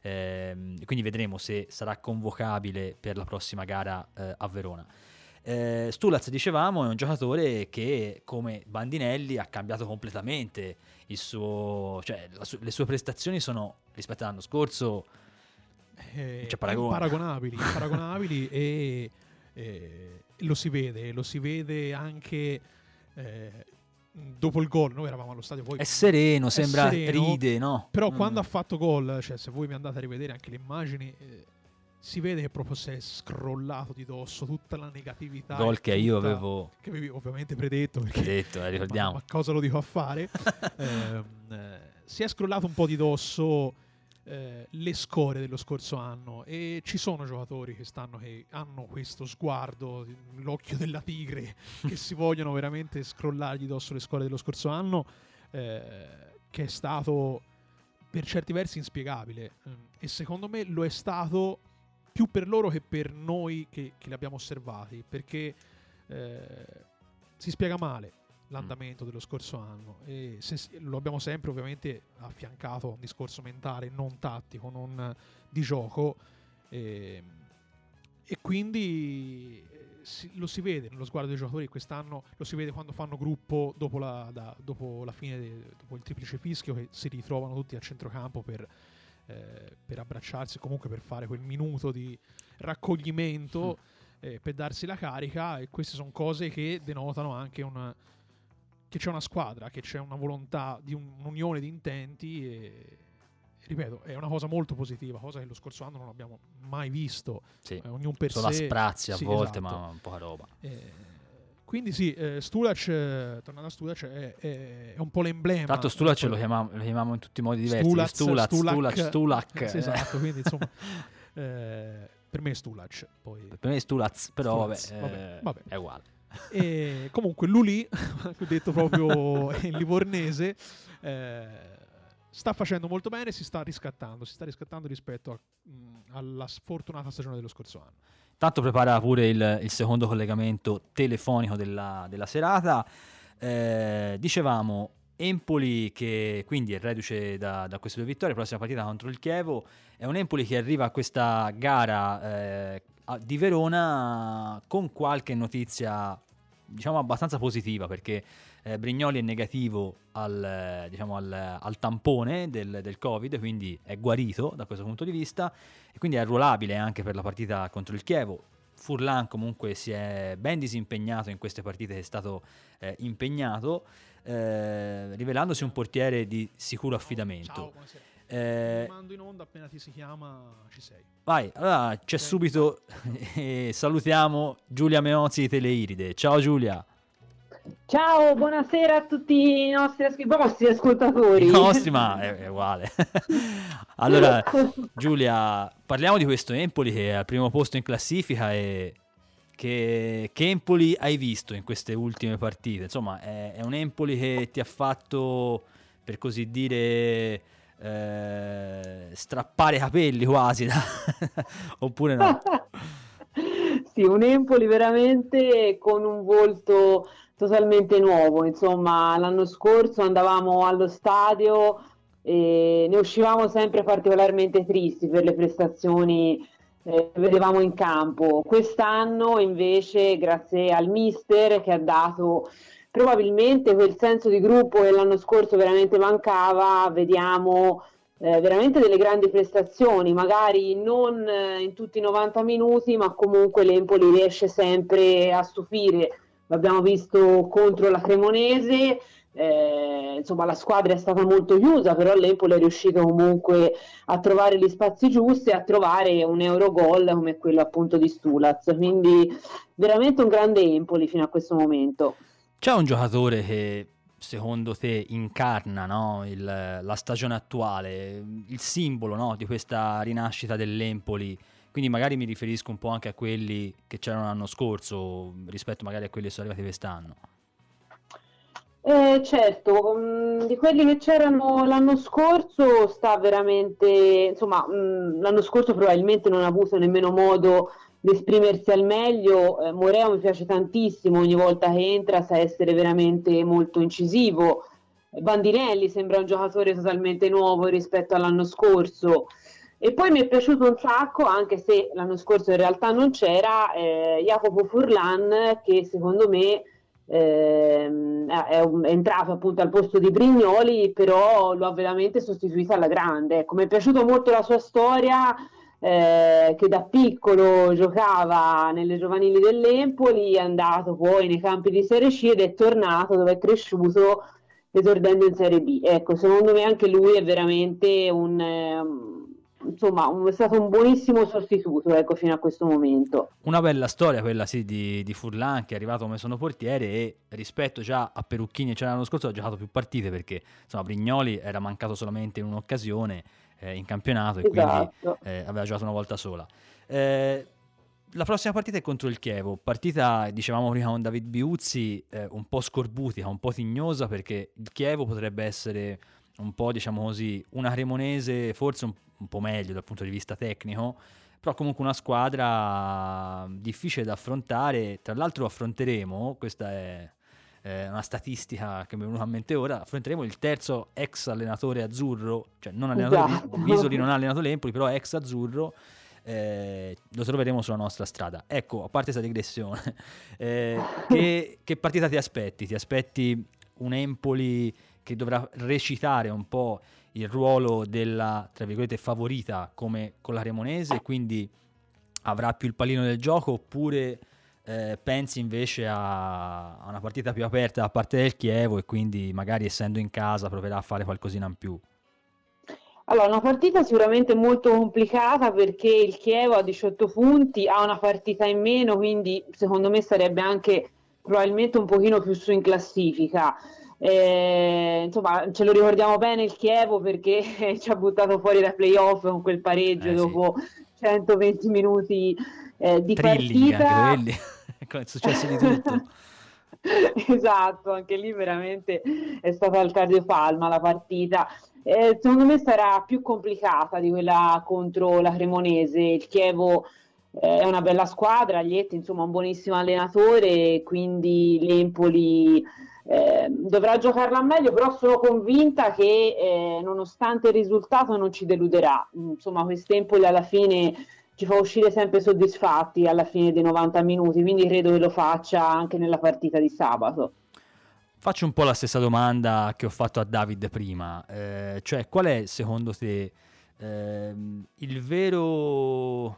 Quindi vedremo se sarà convocabile per la prossima gara a Verona. Stulac, dicevamo, è un giocatore che, come Bandinelli, ha cambiato completamente il suo, cioè le sue prestazioni sono, rispetto all'anno scorso, paragonabili e lo si vede anche dopo il gol. Noi eravamo allo stadio, poi è sereno, sembra sereno, ride, no? Però quando ha fatto gol, cioè, se voi mi andate a rivedere anche le immagini, si vede che proprio si è scrollato di dosso tutta la negatività. Gol che io avevo... Che avevi ovviamente predetto. Ricordiamo. Ma cosa lo dico a fare? Si è scrollato un po' di dosso le scorie dello scorso anno, e ci sono giocatori che hanno questo sguardo, l'occhio della tigre, che si vogliono veramente scrollare di dosso le scorie dello scorso anno, che è stato per certi versi inspiegabile. E secondo me lo è stato... più per loro che per noi che li abbiamo osservati, perché si spiega male l'andamento dello scorso anno, e lo abbiamo sempre ovviamente affiancato a un discorso mentale, non tattico, non di gioco, e quindi lo si vede nello sguardo dei giocatori quest'anno, lo si vede quando fanno gruppo dopo il triplice fischio, che si ritrovano tutti a centrocampo per abbracciarsi, comunque per fare quel minuto di raccoglimento, per darsi la carica, e queste sono cose che denotano anche che c'è una squadra, che c'è una volontà di un'unione di intenti, e ripeto, è una cosa molto positiva, cosa che lo scorso anno non abbiamo mai visto. Sì, ognuno per sé, la sprazia a volte, esatto. Ma un po' roba, quindi sì, Stulac, tornando a Stulac, è un po' l'emblema. Tanto Stulac lo chiamiamo in tutti i modi diversi. Stulac. Sì, esatto, quindi insomma, per me è Stulac. Poi. Per me è Stulac, però vabbè. È uguale. E comunque Lulì, detto proprio in livornese, sta facendo molto bene, si sta riscattando rispetto alla sfortunata stagione dello scorso anno. Tanto prepara pure il secondo collegamento telefonico della serata. Dicevamo, Empoli che quindi è reduce da queste due vittorie, prossima partita contro il Chievo, è un Empoli che arriva a questa gara di Verona con qualche notizia, diciamo, abbastanza positiva, perché Brignoli è negativo al tampone del Covid, quindi è guarito da questo punto di vista, e quindi è arruolabile anche per la partita contro il Chievo. Furlan comunque si è ben disimpegnato in queste partite, è stato impegnato, rivelandosi un portiere di sicuro affidamento. Ciao, buonasera. Mando in onda, appena ti si chiama ci sei. Vai, allora c'è subito. Salutiamo Giulia Meozzi di Teleiride. Ciao Giulia. Ciao, buonasera a tutti i nostri ascoltatori. I nostri, ma è uguale. Allora, Giulia, parliamo di questo Empoli che è al primo posto in classifica e che Empoli hai visto in queste ultime partite? Insomma, è un Empoli che ti ha fatto, per così dire, strappare i capelli quasi, oppure no? Sì, un Empoli veramente con un volto totalmente nuovo. Insomma, l'anno scorso andavamo allo stadio e ne uscivamo sempre particolarmente tristi per le prestazioni che vedevamo in campo. Quest'anno invece, grazie al mister, che ha dato probabilmente quel senso di gruppo che l'anno scorso veramente mancava, vediamo veramente delle grandi prestazioni, magari non in tutti i 90 minuti, ma comunque l'Empoli riesce sempre a stupire. L'abbiamo visto contro la Cremonese, insomma la squadra è stata molto chiusa, però l'Empoli è riuscito comunque a trovare gli spazi giusti e a trovare un eurogol come quello appunto di Stulac, quindi veramente un grande Empoli fino a questo momento. C'è un giocatore che secondo te incarna, no, la stagione attuale, il simbolo, no, di questa rinascita dell'Empoli? Quindi magari mi riferisco un po' anche a quelli che c'erano l'anno scorso rispetto magari a quelli che sono arrivati quest'anno. Certo, di quelli che c'erano l'anno scorso sta veramente, insomma, l'anno scorso probabilmente non ha avuto nemmeno modo di esprimersi al meglio. Moreo mi piace tantissimo, ogni volta che entra sa essere veramente molto incisivo. Bandinelli sembra un giocatore totalmente nuovo rispetto all'anno scorso. E poi mi è piaciuto un sacco, anche se l'anno scorso in realtà non c'era, Jacopo Furlan, che secondo me è entrato appunto al posto di Brignoli, però lo ha veramente sostituito alla grande. Ecco, mi è piaciuto molto la sua storia, che da piccolo giocava nelle giovanili dell'Empoli, è andato poi nei campi di Serie C ed è tornato dove è cresciuto, esordendo in Serie B. Ecco, secondo me anche lui è veramente è stato un buonissimo sostituto, ecco, fino a questo momento. Una bella storia quella, sì, di Furlan, che è arrivato come sono portiere e rispetto già a Perucchini e l'anno scorso ha giocato più partite, perché insomma Brignoli era mancato solamente in un'occasione in campionato e esatto. Quindi aveva giocato una volta sola. La prossima partita è contro il Chievo, partita, dicevamo prima con David Bruzzi, un po' scorbutica, un po' tignosa, perché il Chievo potrebbe essere un po', diciamo così, una Cremonese forse un po' meglio dal punto di vista tecnico, però comunque una squadra difficile da affrontare. Tra l'altro affronteremo, questa è una statistica che mi è venuta a mente ora, affronteremo il terzo ex allenatore azzurro, cioè non allenatore, esatto. Visoli non ha allenato l'Empoli, però ex azzurro, lo troveremo sulla nostra strada. Ecco, a parte questa digressione, che partita ti aspetti? Ti aspetti un Empoli che dovrà recitare un po' il ruolo della, tra virgolette, favorita come con la Cremonese, quindi avrà più il pallino del gioco, oppure pensi invece a una partita più aperta da parte del Chievo e quindi magari, essendo in casa, proverà a fare qualcosina in più? Allora, una partita sicuramente molto complicata, perché il Chievo ha 18 punti, ha una partita in meno, quindi secondo me sarebbe anche probabilmente un pochino più su in classifica. Insomma, ce lo ricordiamo bene il Chievo, perché ci ha buttato fuori da playoff con quel pareggio dopo 120 minuti di Trilling, partita è successo di tutto. Esatto, anche lì veramente è stata al cardiopalma la partita. Secondo me sarà più complicata di quella contro la Cremonese. Il Chievo è una bella squadra, Aglietti insomma un buonissimo allenatore, quindi l'Empoli dovrà giocarla meglio, però sono convinta che nonostante il risultato non ci deluderà. Insomma, quest'Empoli alla fine ci fa uscire sempre soddisfatti alla fine dei 90 minuti, quindi credo che lo faccia anche nella partita di sabato. Faccio un po' la stessa domanda che ho fatto a David prima, cioè qual è secondo te il vero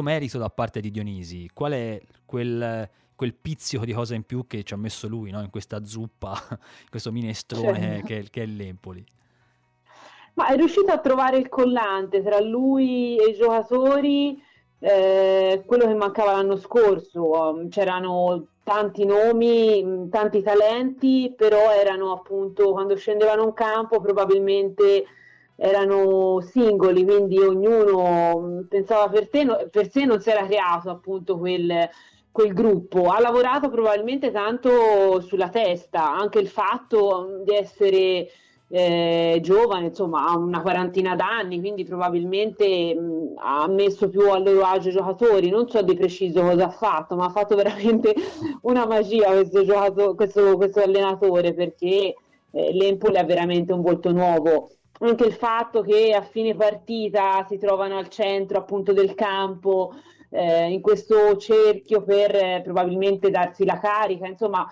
merito da parte di Dionisi? Qual è quel pizzico di cosa in più che ci ha messo lui, no? In questa zuppa, questo minestrone che è l'Empoli? Ma è riuscito a trovare il collante tra lui e i giocatori, quello che mancava l'anno scorso. C'erano tanti nomi, tanti talenti, però erano appunto, quando scendevano in campo probabilmente erano singoli, quindi ognuno pensava per sé, non si era creato appunto quel gruppo. Ha lavorato probabilmente tanto sulla testa, anche il fatto di essere giovane, insomma ha una quarantina d'anni, quindi probabilmente ha messo più a loro agio i giocatori. Non so di preciso cosa ha fatto, ma ha fatto veramente una magia questo allenatore, perché l'Empoli ha veramente un volto nuovo. Anche il fatto che a fine partita si trovano al centro appunto del campo, in questo cerchio, per probabilmente darsi la carica, insomma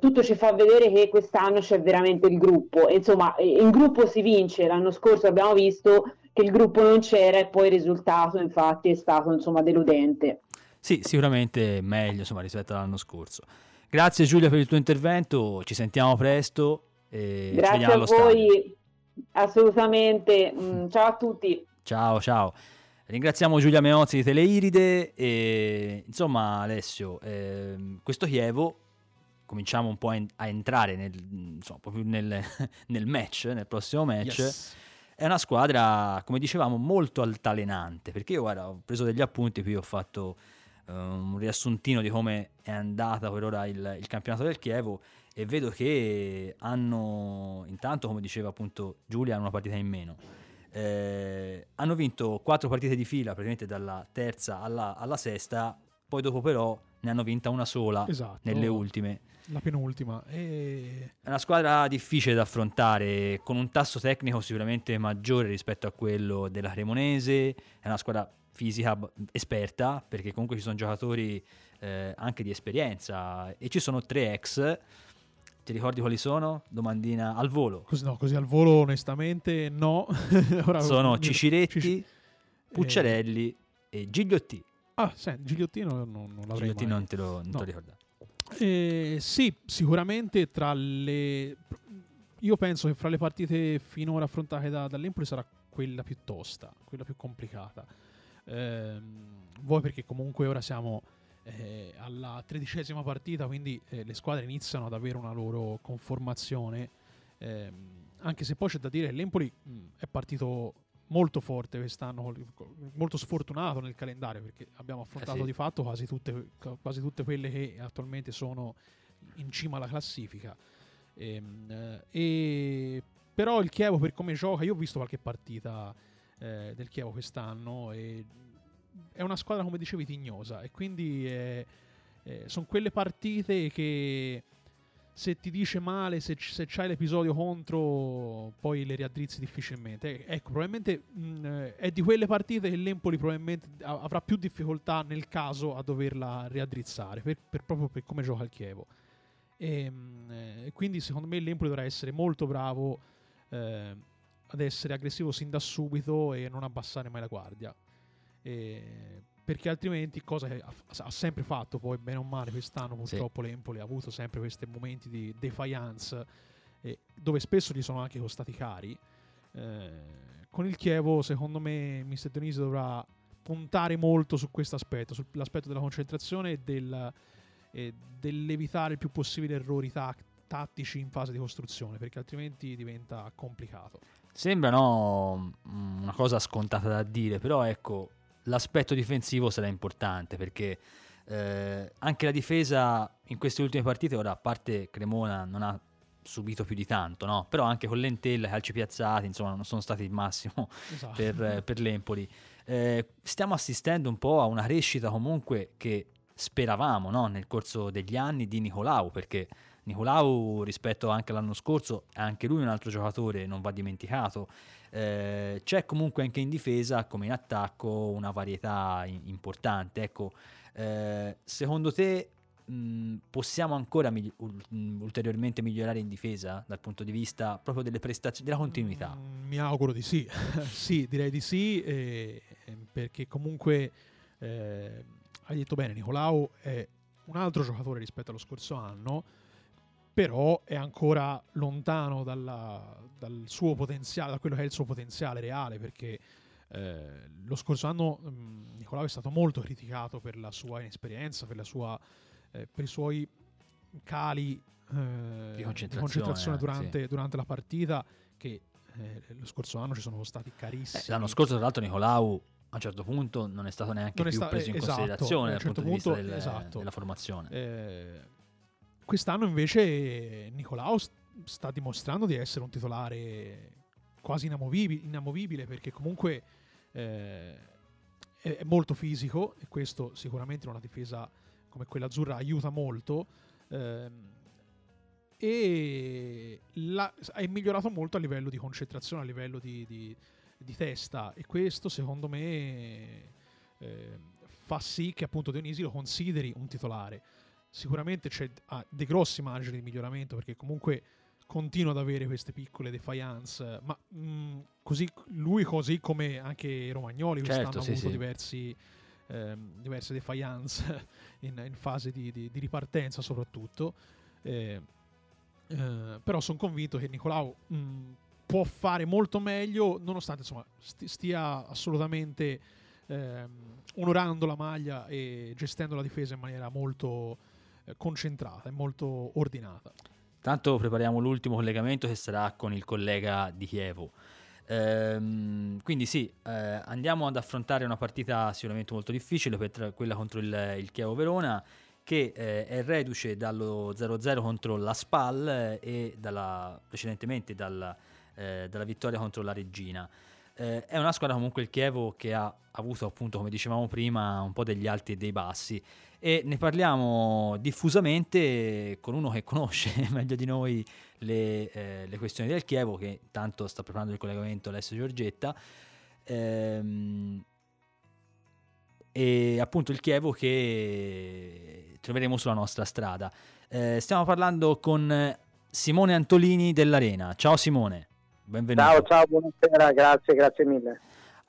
tutto ci fa vedere che quest'anno c'è veramente il gruppo. Insomma, in gruppo si vince. L'anno scorso abbiamo visto che il gruppo non c'era e poi il risultato infatti è stato, insomma, deludente. Sì, sicuramente meglio, insomma, rispetto all'anno scorso. Grazie Giulia per il tuo intervento, ci sentiamo presto e grazie, ci vediamo allo voi stadio. Assolutamente, ciao a tutti. Ciao. Ringraziamo Giulia Meozzi di Teleiride e, insomma, Alessio, questo Chievo, cominciamo un po' a entrare nel match, nel prossimo match. Yes. È una squadra, come dicevamo, molto altalenante, perché io, guarda, ho preso degli appunti, qui ho fatto un riassuntino di come è andata per ora il campionato del Chievo, e vedo che hanno, intanto, come diceva appunto Giulia, hanno una partita in meno. Hanno vinto 4 partite di fila, praticamente dalla terza alla sesta, poi dopo però ne hanno vinta una sola, esatto, nelle ultime, la penultima. È una squadra difficile da affrontare, con un tasso tecnico sicuramente maggiore rispetto a quello della Cremonese. È una squadra fisica esperta, perché comunque ci sono giocatori anche di esperienza, e ci sono 3 ex. Ti ricordi quali sono? Domandina al volo. Così al volo, onestamente, no. Ora, sono Ciciretti, Pucciarelli e Gigliotti. Ah, Gigliotti non l'avrei Gigliotti mai. Non te lo non no. ricordo. Sì, sicuramente io penso che fra le partite finora affrontate dall'Empoli sarà quella più tosta, quella più complicata. Voi, perché comunque ora siamo alla 13ª partita, quindi le squadre iniziano ad avere una loro conformazione, anche se poi c'è da dire che l'Empoli è partito molto forte quest'anno, molto sfortunato nel calendario, perché abbiamo affrontato di fatto quasi tutte quelle che attualmente sono in cima alla classifica, però il Chievo, per come gioca, io ho visto qualche partita del Chievo quest'anno, e è una squadra, come dicevi, tignosa, e quindi sono quelle partite che, se ti dice male, se c'hai l'episodio contro, poi le riaddrizzi difficilmente. Ecco, probabilmente è di quelle partite che l'Empoli probabilmente avrà più difficoltà, nel caso, a doverla riaddrizzare, proprio per come gioca il Chievo. Quindi secondo me l'Empoli dovrà essere molto bravo ad essere aggressivo sin da subito e non abbassare mai la guardia. Perché altrimenti, cosa che ha sempre fatto, poi bene o male quest'anno purtroppo l'Empoli ha avuto sempre questi momenti di defiance, dove spesso gli sono anche costati cari. Con il Chievo, secondo me, mister Dionisi dovrà puntare molto su questo aspetto, sull'aspetto della concentrazione e dell'evitare il più possibile errori tattici in fase di costruzione, perché altrimenti diventa complicato. Sembra una cosa scontata da dire, però ecco, l'aspetto difensivo sarà importante, perché anche la difesa in queste ultime partite, ora, a parte Cremona, non ha subito più di tanto, no? Però anche con Lentella, calci piazzati, insomma, non sono stati il massimo, esatto, per l'Empoli. Stiamo assistendo un po' a una crescita comunque che speravamo, no? Nel corso degli anni, di Nikolaou, perché Nikolaou, rispetto anche all'anno scorso, è anche lui un altro giocatore, non va dimenticato. C'è comunque anche in difesa, come in attacco, una varietà importante. Ecco, secondo te possiamo ancora ulteriormente migliorare in difesa dal punto di vista proprio delle prestazioni, della continuità? Mi auguro di sì. Sì, direi di sì, perché comunque hai detto bene, Nikolaou è un altro giocatore rispetto allo scorso anno, però è ancora lontano dal suo potenziale, da quello che è il suo potenziale reale, perché Lo scorso anno Nikolaou è stato molto criticato per la sua inesperienza, per la sua, per i suoi cali di concentrazione durante la partita, che lo scorso anno ci sono stati carissimi. L'anno scorso tra l'altro Nikolaou a un certo punto non è stato neanche più preso in considerazione dal certo punto di vista della formazione. Quest'anno invece Nikolaou sta dimostrando di essere un titolare quasi inamovibile, perché comunque è molto fisico, e questo sicuramente in una difesa come quella azzurra aiuta molto, e è migliorato molto a livello di concentrazione, a livello di testa, e questo secondo me fa sì che appunto Dionisi lo consideri un titolare. Sicuramente ha dei grossi margini di miglioramento, perché comunque continua ad avere queste piccole defiance, ma così come anche Romagnoli quest'anno ha avuto diverse defiance in fase di ripartenza soprattutto, però sono convinto che Nikolaou può fare molto meglio, nonostante insomma stia assolutamente onorando la maglia e gestendo la difesa in maniera molto concentrata e molto ordinata. Tanto prepariamo l'ultimo collegamento, che sarà con il collega di Chievo. Quindi sì, andiamo ad affrontare una partita sicuramente molto difficile, quella contro il Chievo Verona, che è reduce dallo 0-0 contro la Spal e precedentemente dalla vittoria contro la Reggina. È una squadra comunque, il Chievo, che ha avuto appunto, come dicevamo prima, un po' degli alti e dei bassi, e ne parliamo diffusamente con uno che conosce meglio di noi le questioni del Chievo, che tanto sta preparando il collegamento Alessio Giorgetta, e appunto il Chievo che troveremo sulla nostra strada. Stiamo parlando con Simone Antolini dell'Arena. Ciao Simone, benvenuto. Ciao, buonasera, grazie mille.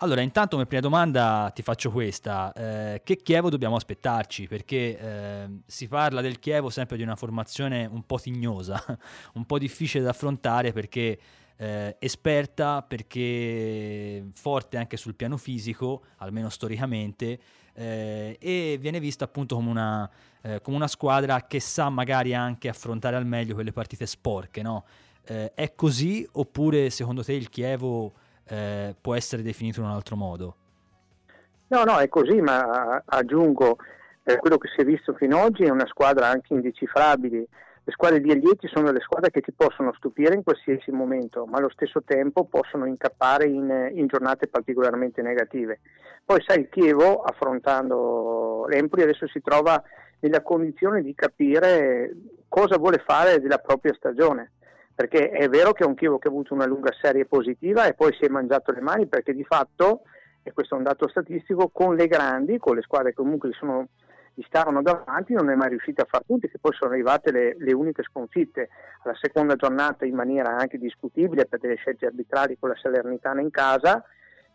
Allora, intanto come prima domanda ti faccio questa, che Chievo dobbiamo aspettarci? Perché si parla del Chievo sempre di una formazione un po' tignosa, un po' difficile da affrontare, perché esperta, perché forte anche sul piano fisico, almeno storicamente, e viene vista appunto come una squadra che sa magari anche affrontare al meglio quelle partite sporche, no? È così, oppure secondo te il Chievo può essere definito in un altro modo? No, è così, ma aggiungo, quello che si è visto fino ad oggi è una squadra anche indecifrabile. Le squadre di Aglietti sono le squadre che ti possono stupire in qualsiasi momento, ma allo stesso tempo possono incappare in giornate particolarmente negative. Poi sai, il Chievo, affrontando l'Empoli, adesso si trova nella condizione di capire cosa vuole fare della propria stagione, perché è vero che è un Chievo che ha avuto una lunga serie positiva e poi si è mangiato le mani, perché di fatto, e questo è un dato statistico, con le grandi, con le squadre che comunque gli stavano davanti, non è mai riuscita a far punti, che poi sono arrivate le uniche sconfitte alla seconda giornata, in maniera anche discutibile per delle scelte arbitrali, con la Salernitana in casa,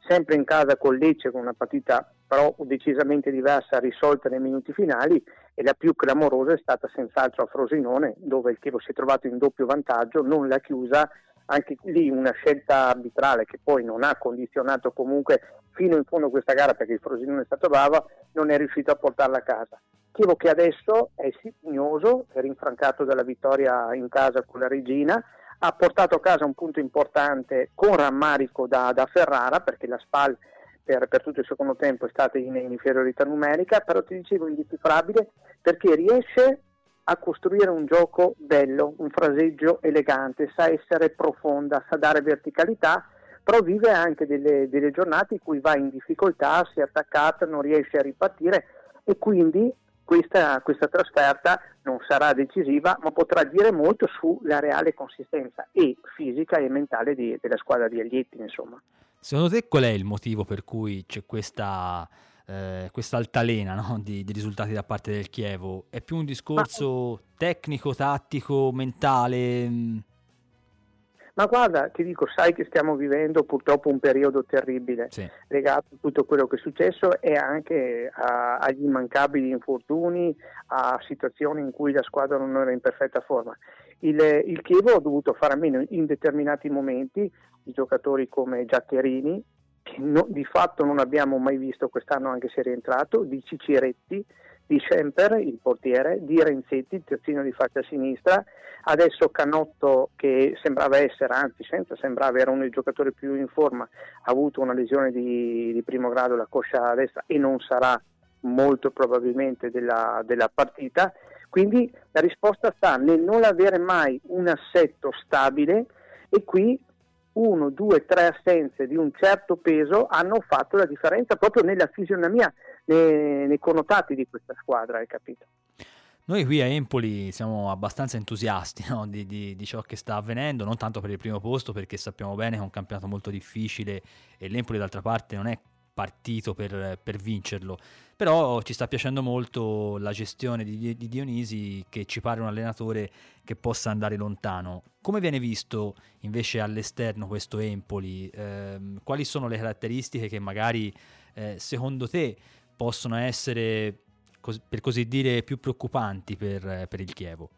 sempre in casa con Lecce, con una partita però decisamente diversa, risolta nei minuti finali, e la più clamorosa è stata senz'altro a Frosinone, dove il Chievo si è trovato in doppio vantaggio, non l'ha chiusa, anche lì una scelta arbitrale che poi non ha condizionato comunque fino in fondo questa gara, perché il Frosinone è stato bravo, non è riuscito a portarla a casa. Chievo che adesso è sicugnoso, è rinfrancato dalla vittoria in casa con la Reggina, ha portato a casa un punto importante con rammarico da Ferrara, perché la Spal per tutto il secondo tempo è stata in inferiorità numerica, però ti dicevo indecifrabile, perché riesce a costruire un gioco bello, un fraseggio elegante, sa essere profonda, sa dare verticalità, però vive anche delle giornate in cui va in difficoltà, si è attaccata, non riesce a ripartire, e quindi questa trasferta non sarà decisiva, ma potrà dire molto sulla reale consistenza e fisica e mentale della squadra di Aglietti, insomma. Secondo te qual è il motivo per cui c'è questa altalena, no? di risultati da parte del Chievo? È più un discorso tecnico, tattico, mentale? Ma guarda, ti dico, sai che stiamo vivendo purtroppo un periodo terribile, legato a tutto quello che è successo e anche agli immancabili infortuni, a situazioni in cui la squadra non era in perfetta forma. Il Chievo ha dovuto fare a meno in determinati momenti di giocatori come Giaccherini, di fatto non abbiamo mai visto quest'anno, anche se è rientrato, di Ciciretti, di Semper, il portiere, di Renzetti, il terzino di faccia sinistra, adesso Canotto, che sembrava essere, anzi senza sembrava, era uno dei giocatori più in forma, ha avuto una lesione di primo grado alla coscia destra e non sarà molto probabilmente della partita, quindi la risposta sta nel non avere mai un assetto stabile, e qui 1, 2, 3 assenze di un certo peso hanno fatto la differenza proprio nella fisionomia, nei connotati di questa squadra, hai capito? Noi qui a Empoli siamo abbastanza entusiasti, no? di ciò che sta avvenendo, non tanto per il primo posto, perché sappiamo bene che è un campionato molto difficile e l'Empoli d'altra parte non è partito per vincerlo, però ci sta piacendo molto la gestione di Dionisi, che ci pare un allenatore che possa andare lontano. Come viene visto invece all'esterno questo Empoli? Quali sono le caratteristiche che magari secondo te possono essere, per così dire, più preoccupanti per il Chievo?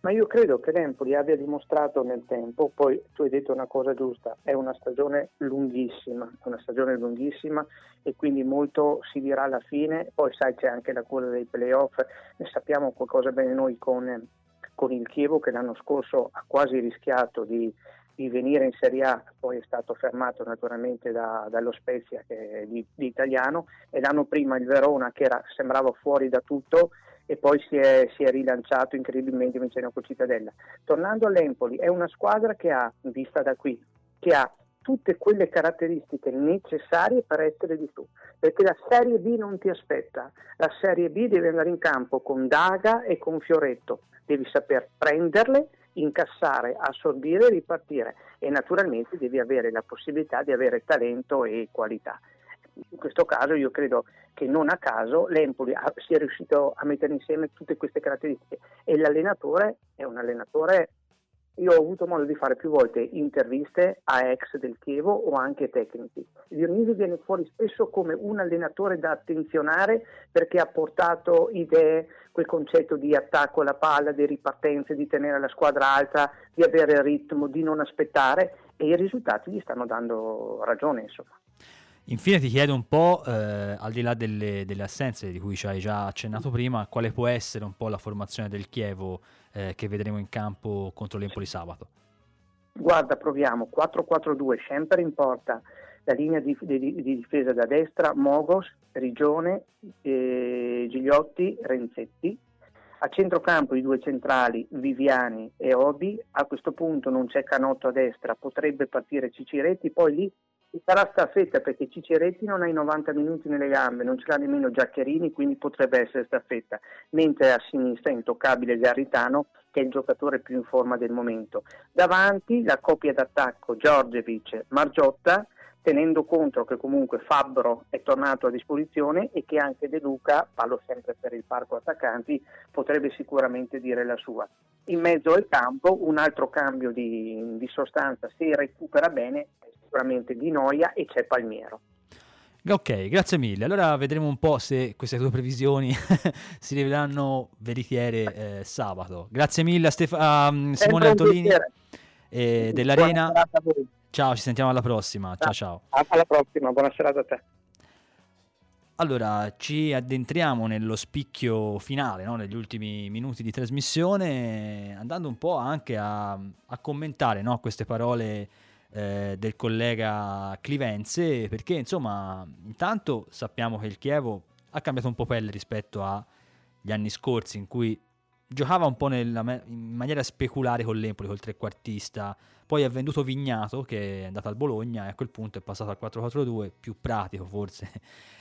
Ma io credo che l'Empoli abbia dimostrato nel tempo, poi tu hai detto una cosa giusta, è una stagione lunghissima, e quindi molto si dirà alla fine, poi sai c'è anche la cosa dei playoff, ne sappiamo qualcosa bene noi con il Chievo, che l'anno scorso ha quasi rischiato di venire in Serie A, poi è stato fermato naturalmente dallo Spezia, che è di italiano, e l'anno prima il Verona, che sembrava fuori da tutto, e poi si è rilanciato incredibilmente vincendo con Cittadella. Tornando all'Empoli, è una squadra che ha, vista da qui, che ha tutte quelle caratteristiche necessarie per essere di su, perché la Serie B non ti aspetta, la Serie B deve andare in campo con Daga e con Fioretto, devi saper prenderle, incassare, assorbire e ripartire, e naturalmente devi avere la possibilità di avere talento e qualità. In questo caso io credo che non a caso l'Empoli sia riuscito a mettere insieme tutte queste caratteristiche, e l'allenatore è un allenatore, io ho avuto modo di fare più volte interviste a ex del Chievo o anche tecnici, Dionisi viene fuori spesso come un allenatore da attenzionare, perché ha portato idee, quel concetto di attacco alla palla, di ripartenze, di tenere la squadra alta, di avere ritmo, di non aspettare, e i risultati gli stanno dando ragione, insomma. Infine ti chiedo un po', al di là delle assenze di cui ci hai già accennato prima, quale può essere un po' la formazione del Chievo che vedremo in campo contro l'Empoli sabato? Guarda, proviamo 4-4-2, Scemper in porta, la linea di difesa da destra, Mogos, Rigione, Gigliotti, Renzetti. A centrocampo i due centrali, Viviani e Obi. A questo punto non c'è Canotto a destra, potrebbe partire Ciciretti, poi lì ci sarà staffetta, perché Ciciretti non ha i 90 minuti nelle gambe, non ce l'ha nemmeno Giaccherini, quindi potrebbe essere staffetta, mentre a sinistra è intoccabile Garritano, che è il giocatore più in forma del momento. Davanti la coppia d'attacco Giorgevic, Margiotta, tenendo conto che comunque Fabbro è tornato a disposizione e che anche De Luca, parlo sempre per il parco attaccanti, potrebbe sicuramente dire la sua. In mezzo al campo un altro cambio di sostanza, se recupera bene sicuramente Di Noia, e c'è Palmiero. Ok, grazie mille. Allora vedremo un po' se queste tue previsioni si riveleranno veritiere sabato. Grazie mille a Simone Antolini dell'Arena. Ciao, ci sentiamo alla prossima. Ciao. Alla prossima, buona serata a te. Allora, ci addentriamo nello spicchio finale, no? Negli ultimi minuti di trasmissione, andando un po' anche a commentare, no? Queste parole del collega Clivenze, perché insomma intanto sappiamo che il Chievo ha cambiato un po' pelle rispetto agli anni scorsi, in cui giocava un po' in maniera speculare con l'Empoli, col trequartista, poi ha venduto Vignato, che è andato al Bologna, e a quel punto è passato al 4-4-2, più pratico forse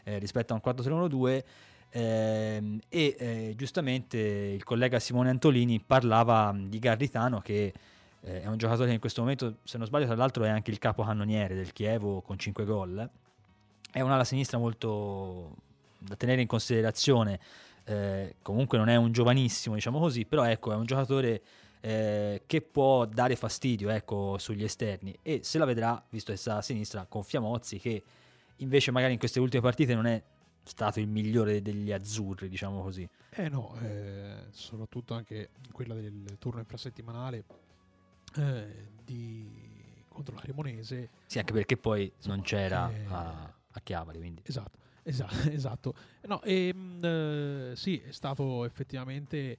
rispetto a un 4-3-1-2, e giustamente il collega Simone Antolini parlava di Garritano, che è un giocatore che in questo momento, se non sbaglio, tra l'altro è anche il capocannoniere del Chievo con 5 gol. È un'ala sinistra molto da tenere in considerazione, comunque non è un giovanissimo, diciamo così, però ecco, è un giocatore che può dare fastidio, ecco, sugli esterni, e se la vedrà, visto che sta a sinistra, con Fiamozzi, che invece magari in queste ultime partite non è stato il migliore degli azzurri, diciamo così. Soprattutto anche quella del turno infrasettimanale, di contro la Cremonese. Sì, anche perché poi non c'era a Chiavari, quindi. Esatto. No, sì, è stato effettivamente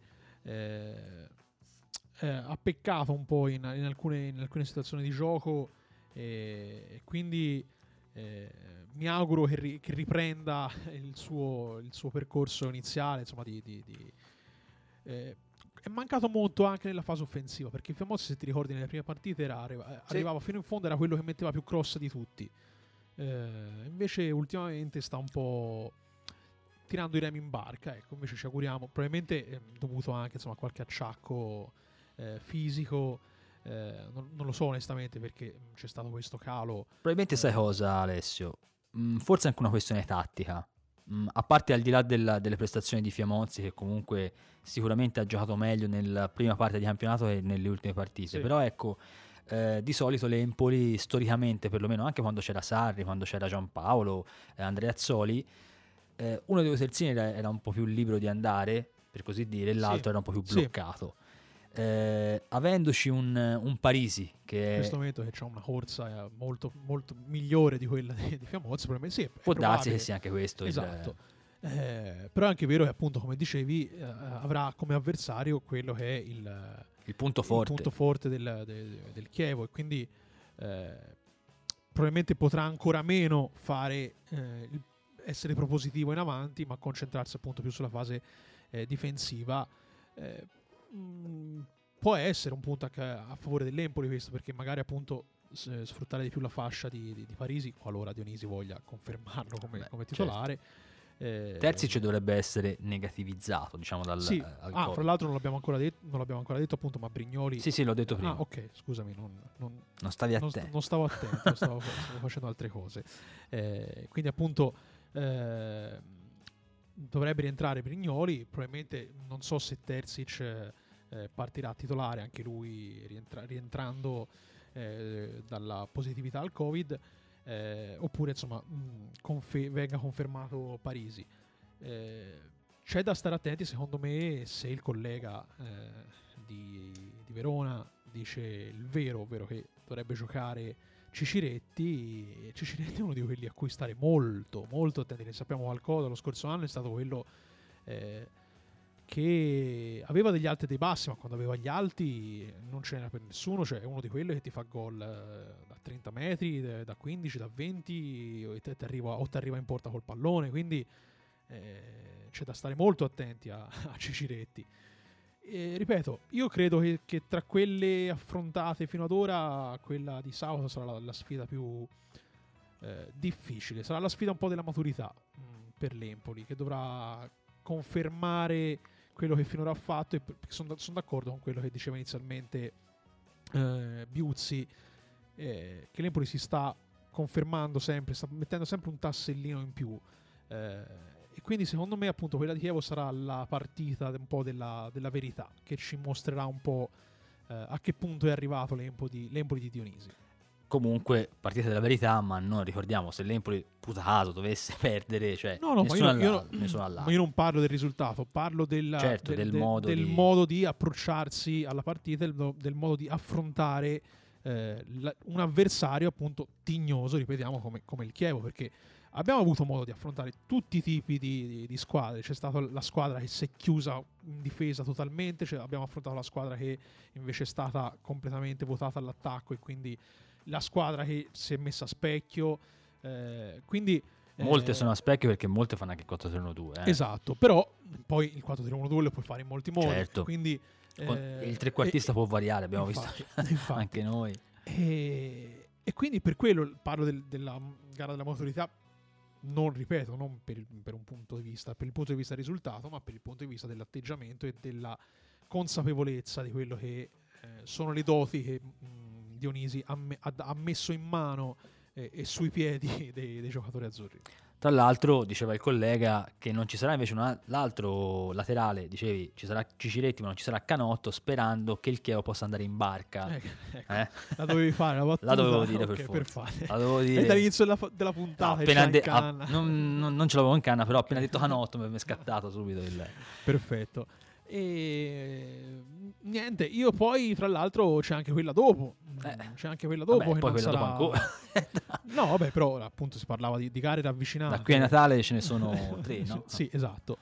ha peccato un po' in alcune situazioni di gioco, e quindi mi auguro che riprenda il suo percorso iniziale, insomma, è mancato molto anche nella fase offensiva, perché Fiamozzi, se ti ricordi, nelle prime partite arrivava fino in fondo, era quello che metteva più cross di tutti, invece ultimamente sta un po' tirando i remi in barca, ecco. Invece ci auguriamo, probabilmente dovuto anche, insomma, a qualche acciacco fisico, non lo so onestamente, perché c'è stato questo calo probabilmente. Sai cosa, Alessio? Forse anche una questione tattica. A parte, al di là delle prestazioni di Fiamozzi, che comunque sicuramente ha giocato meglio nella prima parte di campionato e nelle ultime partite, sì. Però ecco, di solito l'Empoli storicamente, perlomeno anche quando c'era Sarri, quando c'era Giampaolo, Andrea Azzoli, uno dei due terzini era un po' più libero di andare, per così dire, e l'altro era un po' più bloccato. Avendoci un Parisi che in questo momento che c'ha una corsa molto, molto migliore di quella di Fiamozzi, probabilmente sì, può darsi che sia anche questo, esatto. Però è anche vero che, appunto, come dicevi, avrà come avversario quello che è il punto forte del Chievo, e quindi probabilmente potrà ancora meno fare essere propositivo in avanti, ma concentrarsi appunto più sulla fase difensiva. Può essere un punto a favore dell'Empoli questo, perché magari, appunto, sfruttare di più la fascia di Parisi, qualora Dionisi voglia confermarlo come titolare, certo. Terzic dovrebbe essere negativizzato, diciamo, sì. Fra l'altro non l'abbiamo ancora detto, appunto, ma Brignoli. Sì, l'ho detto prima. Ok, scusami, non stavi attento. Non stavo attento, stavo facendo altre cose, quindi, appunto, dovrebbe rientrare Brignoli. Probabilmente non so se Terzic partirà titolare anche lui, rientrando dalla positività al Covid, oppure, insomma, venga confermato Parisi. C'è da stare attenti, secondo me, se il collega di Verona dice il vero, ovvero che dovrebbe giocare Ciciretti è uno di quelli a cui stare molto, molto attenti. Ne sappiamo qualcosa. Lo scorso anno è stato quello che aveva degli alti e dei bassi, ma quando aveva gli alti non ce n'era per nessuno. Cioè, è uno di quelli che ti fa gol da 30 metri, da 15, da 20, o ti arriva in porta col pallone. Quindi c'è da stare molto attenti a Ciciretti. Ripeto, io credo che tra quelle affrontate fino ad ora, quella di sabato sarà la sfida più difficile, sarà la sfida un po' della maturità per l'Empoli, che dovrà confermare quello che finora ha fatto, e sono d'accordo con quello che diceva inizialmente Bruzzi, che l'Empoli si sta confermando sempre, sta mettendo sempre un tassellino in più, e quindi, secondo me, appunto, quella di Chievo sarà la partita un po' della verità, che ci mostrerà un po' a che punto è arrivato l'Empoli di Dionisi. Comunque, partita della verità, ma non ricordiamo, se l'Empoli, puta caso, dovesse perdere, cioè, no, ma io non parlo del risultato, parlo certo, del modo di approcciarsi alla partita, del modo di affrontare un avversario, appunto, tignoso, ripetiamo, come il Chievo, perché abbiamo avuto modo di affrontare tutti i tipi di squadre. C'è stata la squadra che si è chiusa in difesa totalmente, abbiamo affrontato la squadra che invece è stata completamente votata all'attacco, e quindi la squadra che si è messa a specchio, quindi molte sono a specchio, perché molte fanno anche il 4-3-1-2. Esatto, però poi il 4-3-1-2 lo puoi fare in molti modi, certo. Quindi, il trequartista può variare, abbiamo visto anche noi, e quindi per quello parlo della gara della maturità. Non ripeto, non per il punto di vista del risultato, ma per il punto di vista dell'atteggiamento e della consapevolezza di quello che sono le doti che Dionisi ha messo in mano e sui piedi dei giocatori azzurri. Tra l'altro, diceva il collega che non ci sarà invece l'altro laterale, dicevi, ci sarà Ciciretti, ma non ci sarà Canotto, sperando che il Chievo possa andare in barca. Ecco. La dovevi fare, la battuta. La dovevo dire, okay, per forza. La dovevo dire. E dall'inizio della puntata non ce l'avevo in canna, però appena detto Canotto mi è scattato subito il... Perfetto. E niente, io poi fra l'altro c'è anche quella dopo, che poi non sarà... dopo no vabbè, però appunto si parlava di gare ravvicinate, da qui a Natale ce ne sono 3, no? Sì, esatto.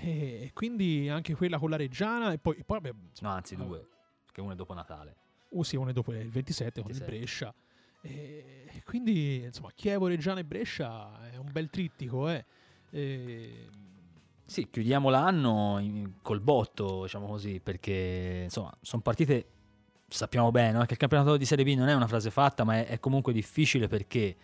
E quindi anche quella con la Reggiana e poi vabbè, no, anzi due, che una è dopo Natale, sì, una è dopo il 27 con il Brescia, e quindi insomma Chievo, Reggiana e Brescia è un bel trittico, e... Sì, chiudiamo l'anno col botto, diciamo così, perché insomma sono partite, sappiamo bene, no? Che il campionato di Serie B non è una frase fatta, ma è comunque difficile, perché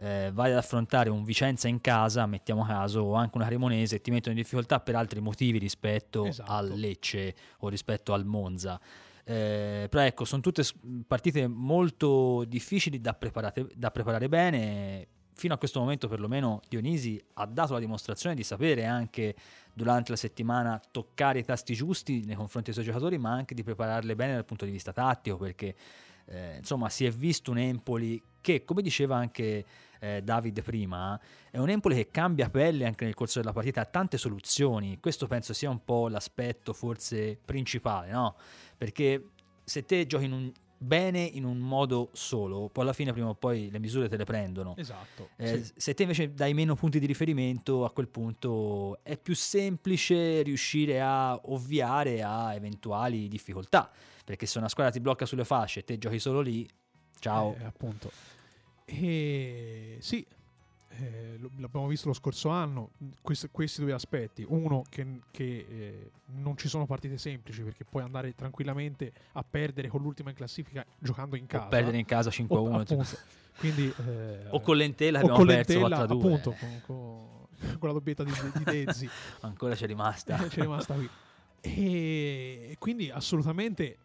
vai ad affrontare un Vicenza in casa, mettiamo caso, o anche una Cremonese, e ti mettono in difficoltà per altri motivi rispetto al Lecce o rispetto al Monza. Però ecco, sono tutte partite molto difficili da preparare bene. Fino a questo momento perlomeno Dionisi ha dato la dimostrazione di sapere anche durante la settimana toccare i tasti giusti nei confronti dei suoi giocatori, ma anche di prepararle bene dal punto di vista tattico, perché insomma si è visto un Empoli che, come diceva anche David prima, è un Empoli che cambia pelle anche nel corso della partita, ha tante soluzioni. Questo penso sia un po' l'aspetto forse principale, no? Perché se te giochi bene in un modo solo, poi alla fine prima o poi le misure te le prendono. Esatto. Sì. Se te invece dai meno punti di riferimento, a quel punto è più semplice riuscire a ovviare a eventuali difficoltà, perché se una squadra ti blocca sulle fasce e te giochi solo lì, ciao. Appunto. E sì, l'abbiamo visto lo scorso anno, questi due aspetti. Uno, che non ci sono partite semplici, perché puoi andare tranquillamente a perdere con l'ultima in classifica giocando in casa, o perdere in casa 5-1 quindi, o con l'Entella abbiamo perso 4-2, appunto, con la doppietta di Dezzi ancora c'è rimasta qui. E quindi assolutamente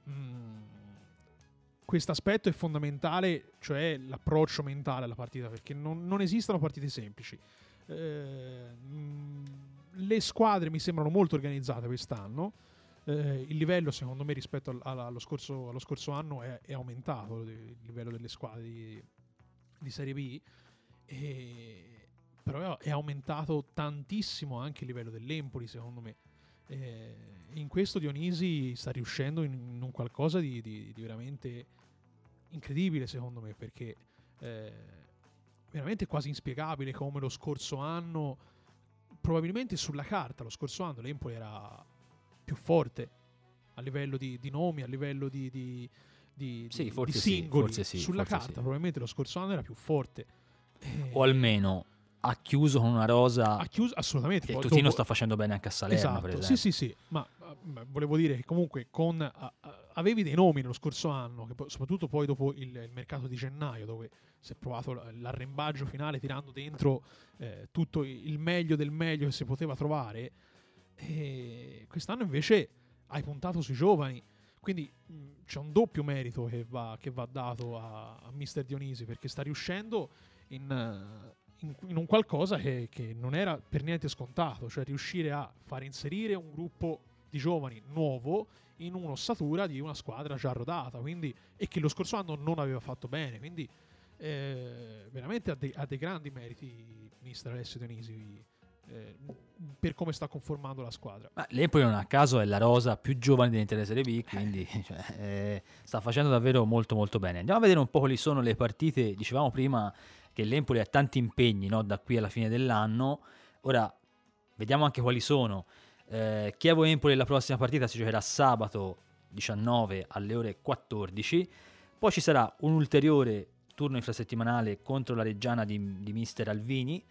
questo aspetto è fondamentale, cioè l'approccio mentale alla partita, perché non esistono partite semplici. Le squadre mi sembrano molto organizzate quest'anno, il livello secondo me rispetto allo scorso anno è aumentato, il livello delle squadre di Serie B, però è aumentato tantissimo anche il livello dell'Empoli, secondo me. In questo Dionisi sta riuscendo in un qualcosa di veramente incredibile, secondo me, perché veramente quasi inspiegabile come lo scorso anno, probabilmente sulla carta lo scorso anno l'Empoli era più forte a livello di nomi, a livello di singoli, sì, sulla carta, sì. Probabilmente lo scorso anno era più forte, o almeno ha chiuso con una rosa, assolutamente, che Totino sta facendo bene anche a Salerno, esatto, per esempio. Sì, ma volevo dire che comunque avevi dei nomi nello scorso anno, che soprattutto poi dopo il mercato di gennaio, dove si è provato l'arrembaggio finale tirando dentro tutto il meglio del meglio che si poteva trovare, e quest'anno invece hai puntato sui giovani, quindi c'è un doppio merito che va dato a Mister Dionisi, perché sta riuscendo in un qualcosa che non era per niente scontato, cioè riuscire a far inserire un gruppo di giovani nuovo in un'ossatura di una squadra già rodata, quindi, e che lo scorso anno non aveva fatto bene, quindi veramente ha dei grandi meriti mister Alessio Dionisi per come sta conformando la squadra. Ma l'Empoli non a caso è la rosa più giovane dell'intera Serie B, quindi sta facendo davvero molto molto bene. Andiamo a vedere un po' quali sono le partite. Dicevamo prima che l'Empoli ha tanti impegni, no? Da qui alla fine dell'anno. Ora vediamo anche quali sono. Chievo-Empoli, la prossima partita si giocherà sabato 19 alle ore 14. Poi ci sarà un ulteriore turno infrasettimanale contro la Reggiana di mister Alvini.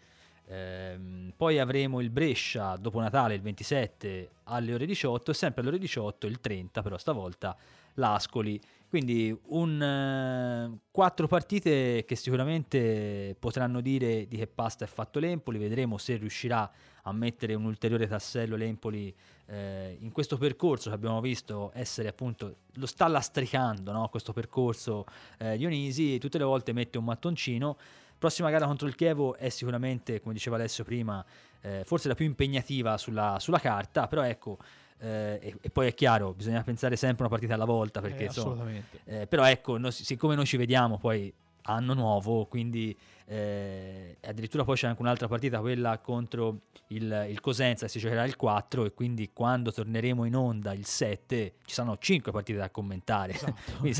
Poi avremo il Brescia dopo Natale, il 27 alle ore 18. E sempre alle ore 18, il 30 però stavolta, l'Ascoli. Quindi 4 partite che sicuramente potranno dire di che pasta è fatto l'Empoli. Vedremo se riuscirà a mettere un ulteriore tassello l'Empoli in questo percorso che abbiamo visto essere, appunto, lo sta lastricando, no? Questo percorso Dionisi, tutte le volte mette un mattoncino. Prossima gara contro il Chievo è sicuramente, come diceva Alessio prima, forse la più impegnativa sulla carta, però ecco. E poi è chiaro, bisogna pensare sempre una partita alla volta, perché però ecco, siccome noi ci vediamo poi anno nuovo, quindi addirittura poi c'è anche un'altra partita, quella contro il Cosenza, si giocherà il 4, e quindi quando torneremo in onda il 7 ci saranno 5 partite da commentare, esatto. Quindi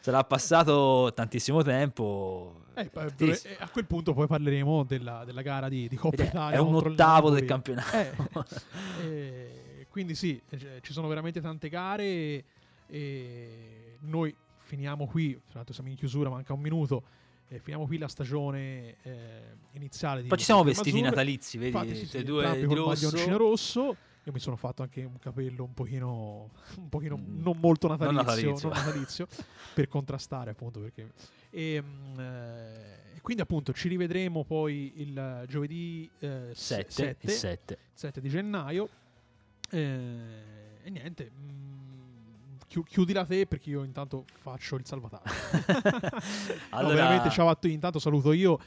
sarà passato tantissimo tempo, tantissimo. A quel punto poi parleremo della gara di Coppa Italia, è un ottavo del campionato, quindi sì, ci sono veramente tante gare, e noi finiamo qui, tra l'altro siamo in chiusura, manca un minuto, finiamo qui la stagione iniziale. Poi ci siamo vestiti natalizi, vedi? Infatti, sì, due di rosso. Rosso, io mi sono fatto anche un capello un pochino non molto natalizio. Non natalizio per contrastare, appunto, perché quindi appunto ci rivedremo poi il giovedì 7 di gennaio, e niente, chiudila te, perché io intanto faccio il salvataggio. Allora, no, veramente ciao a tutti, intanto saluto io,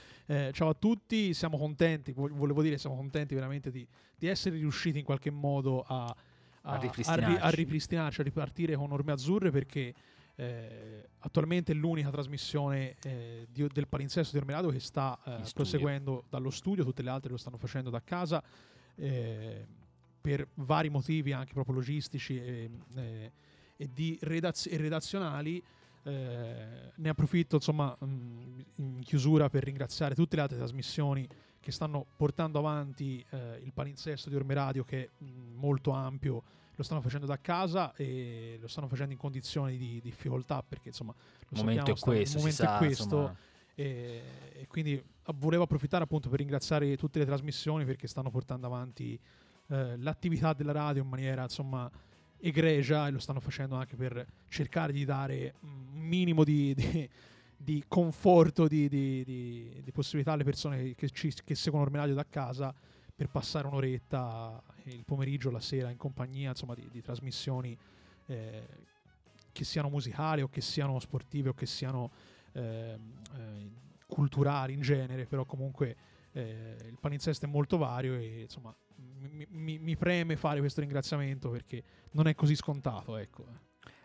ciao a tutti, siamo contenti, volevo dire siamo contenti veramente di essere riusciti in qualche modo a ripristinarci, a ripartire con Orme Azzurre, perché attualmente è l'unica trasmissione del palinsesto di Orme Radio che sta proseguendo dallo studio, tutte le altre lo stanno facendo da casa, per vari motivi anche proprio logistici e di redazionali. Ne approfitto insomma in chiusura per ringraziare tutte le altre trasmissioni che stanno portando avanti il palinsesto di Orme Radio, che è molto ampio, lo stanno facendo da casa e lo stanno facendo in condizioni di difficoltà, perché insomma il momento è questo, e quindi volevo approfittare appunto per ringraziare tutte le trasmissioni, perché stanno portando avanti l'attività della radio in maniera insomma egregia, e lo stanno facendo anche per cercare di dare un minimo di conforto, di possibilità alle persone che seguono Orme Radio da casa, per passare un'oretta il pomeriggio, la sera, in compagnia insomma di trasmissioni che siano musicali o che siano sportive o che siano culturali in genere, però comunque il palinsesto è molto vario, e insomma mi preme fare questo ringraziamento, perché non è così scontato, ecco.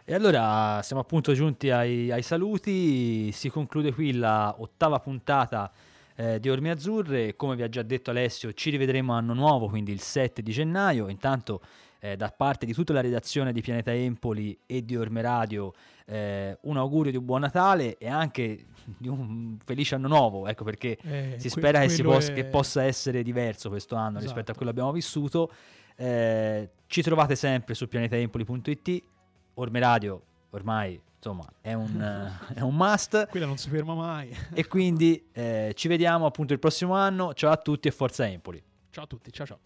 E allora siamo appunto giunti ai saluti, si conclude qui la 8ª puntata di Orme Azzurre. Come vi ha già detto Alessio, ci rivedremo anno nuovo, quindi il 7 di gennaio. Intanto da parte di tutta la redazione di Pianeta Empoli e di Orme Radio un augurio di un buon Natale e anche di un felice anno nuovo, ecco, perché si spera che possa essere diverso questo anno, esatto, rispetto a quello che abbiamo vissuto. Ci trovate sempre su pianetaempoli.it. Orme Radio ormai insomma è un must, quella non si ferma mai, e quindi ci vediamo appunto il prossimo anno. Ciao a tutti e forza Empoli. Ciao a tutti, ciao ciao.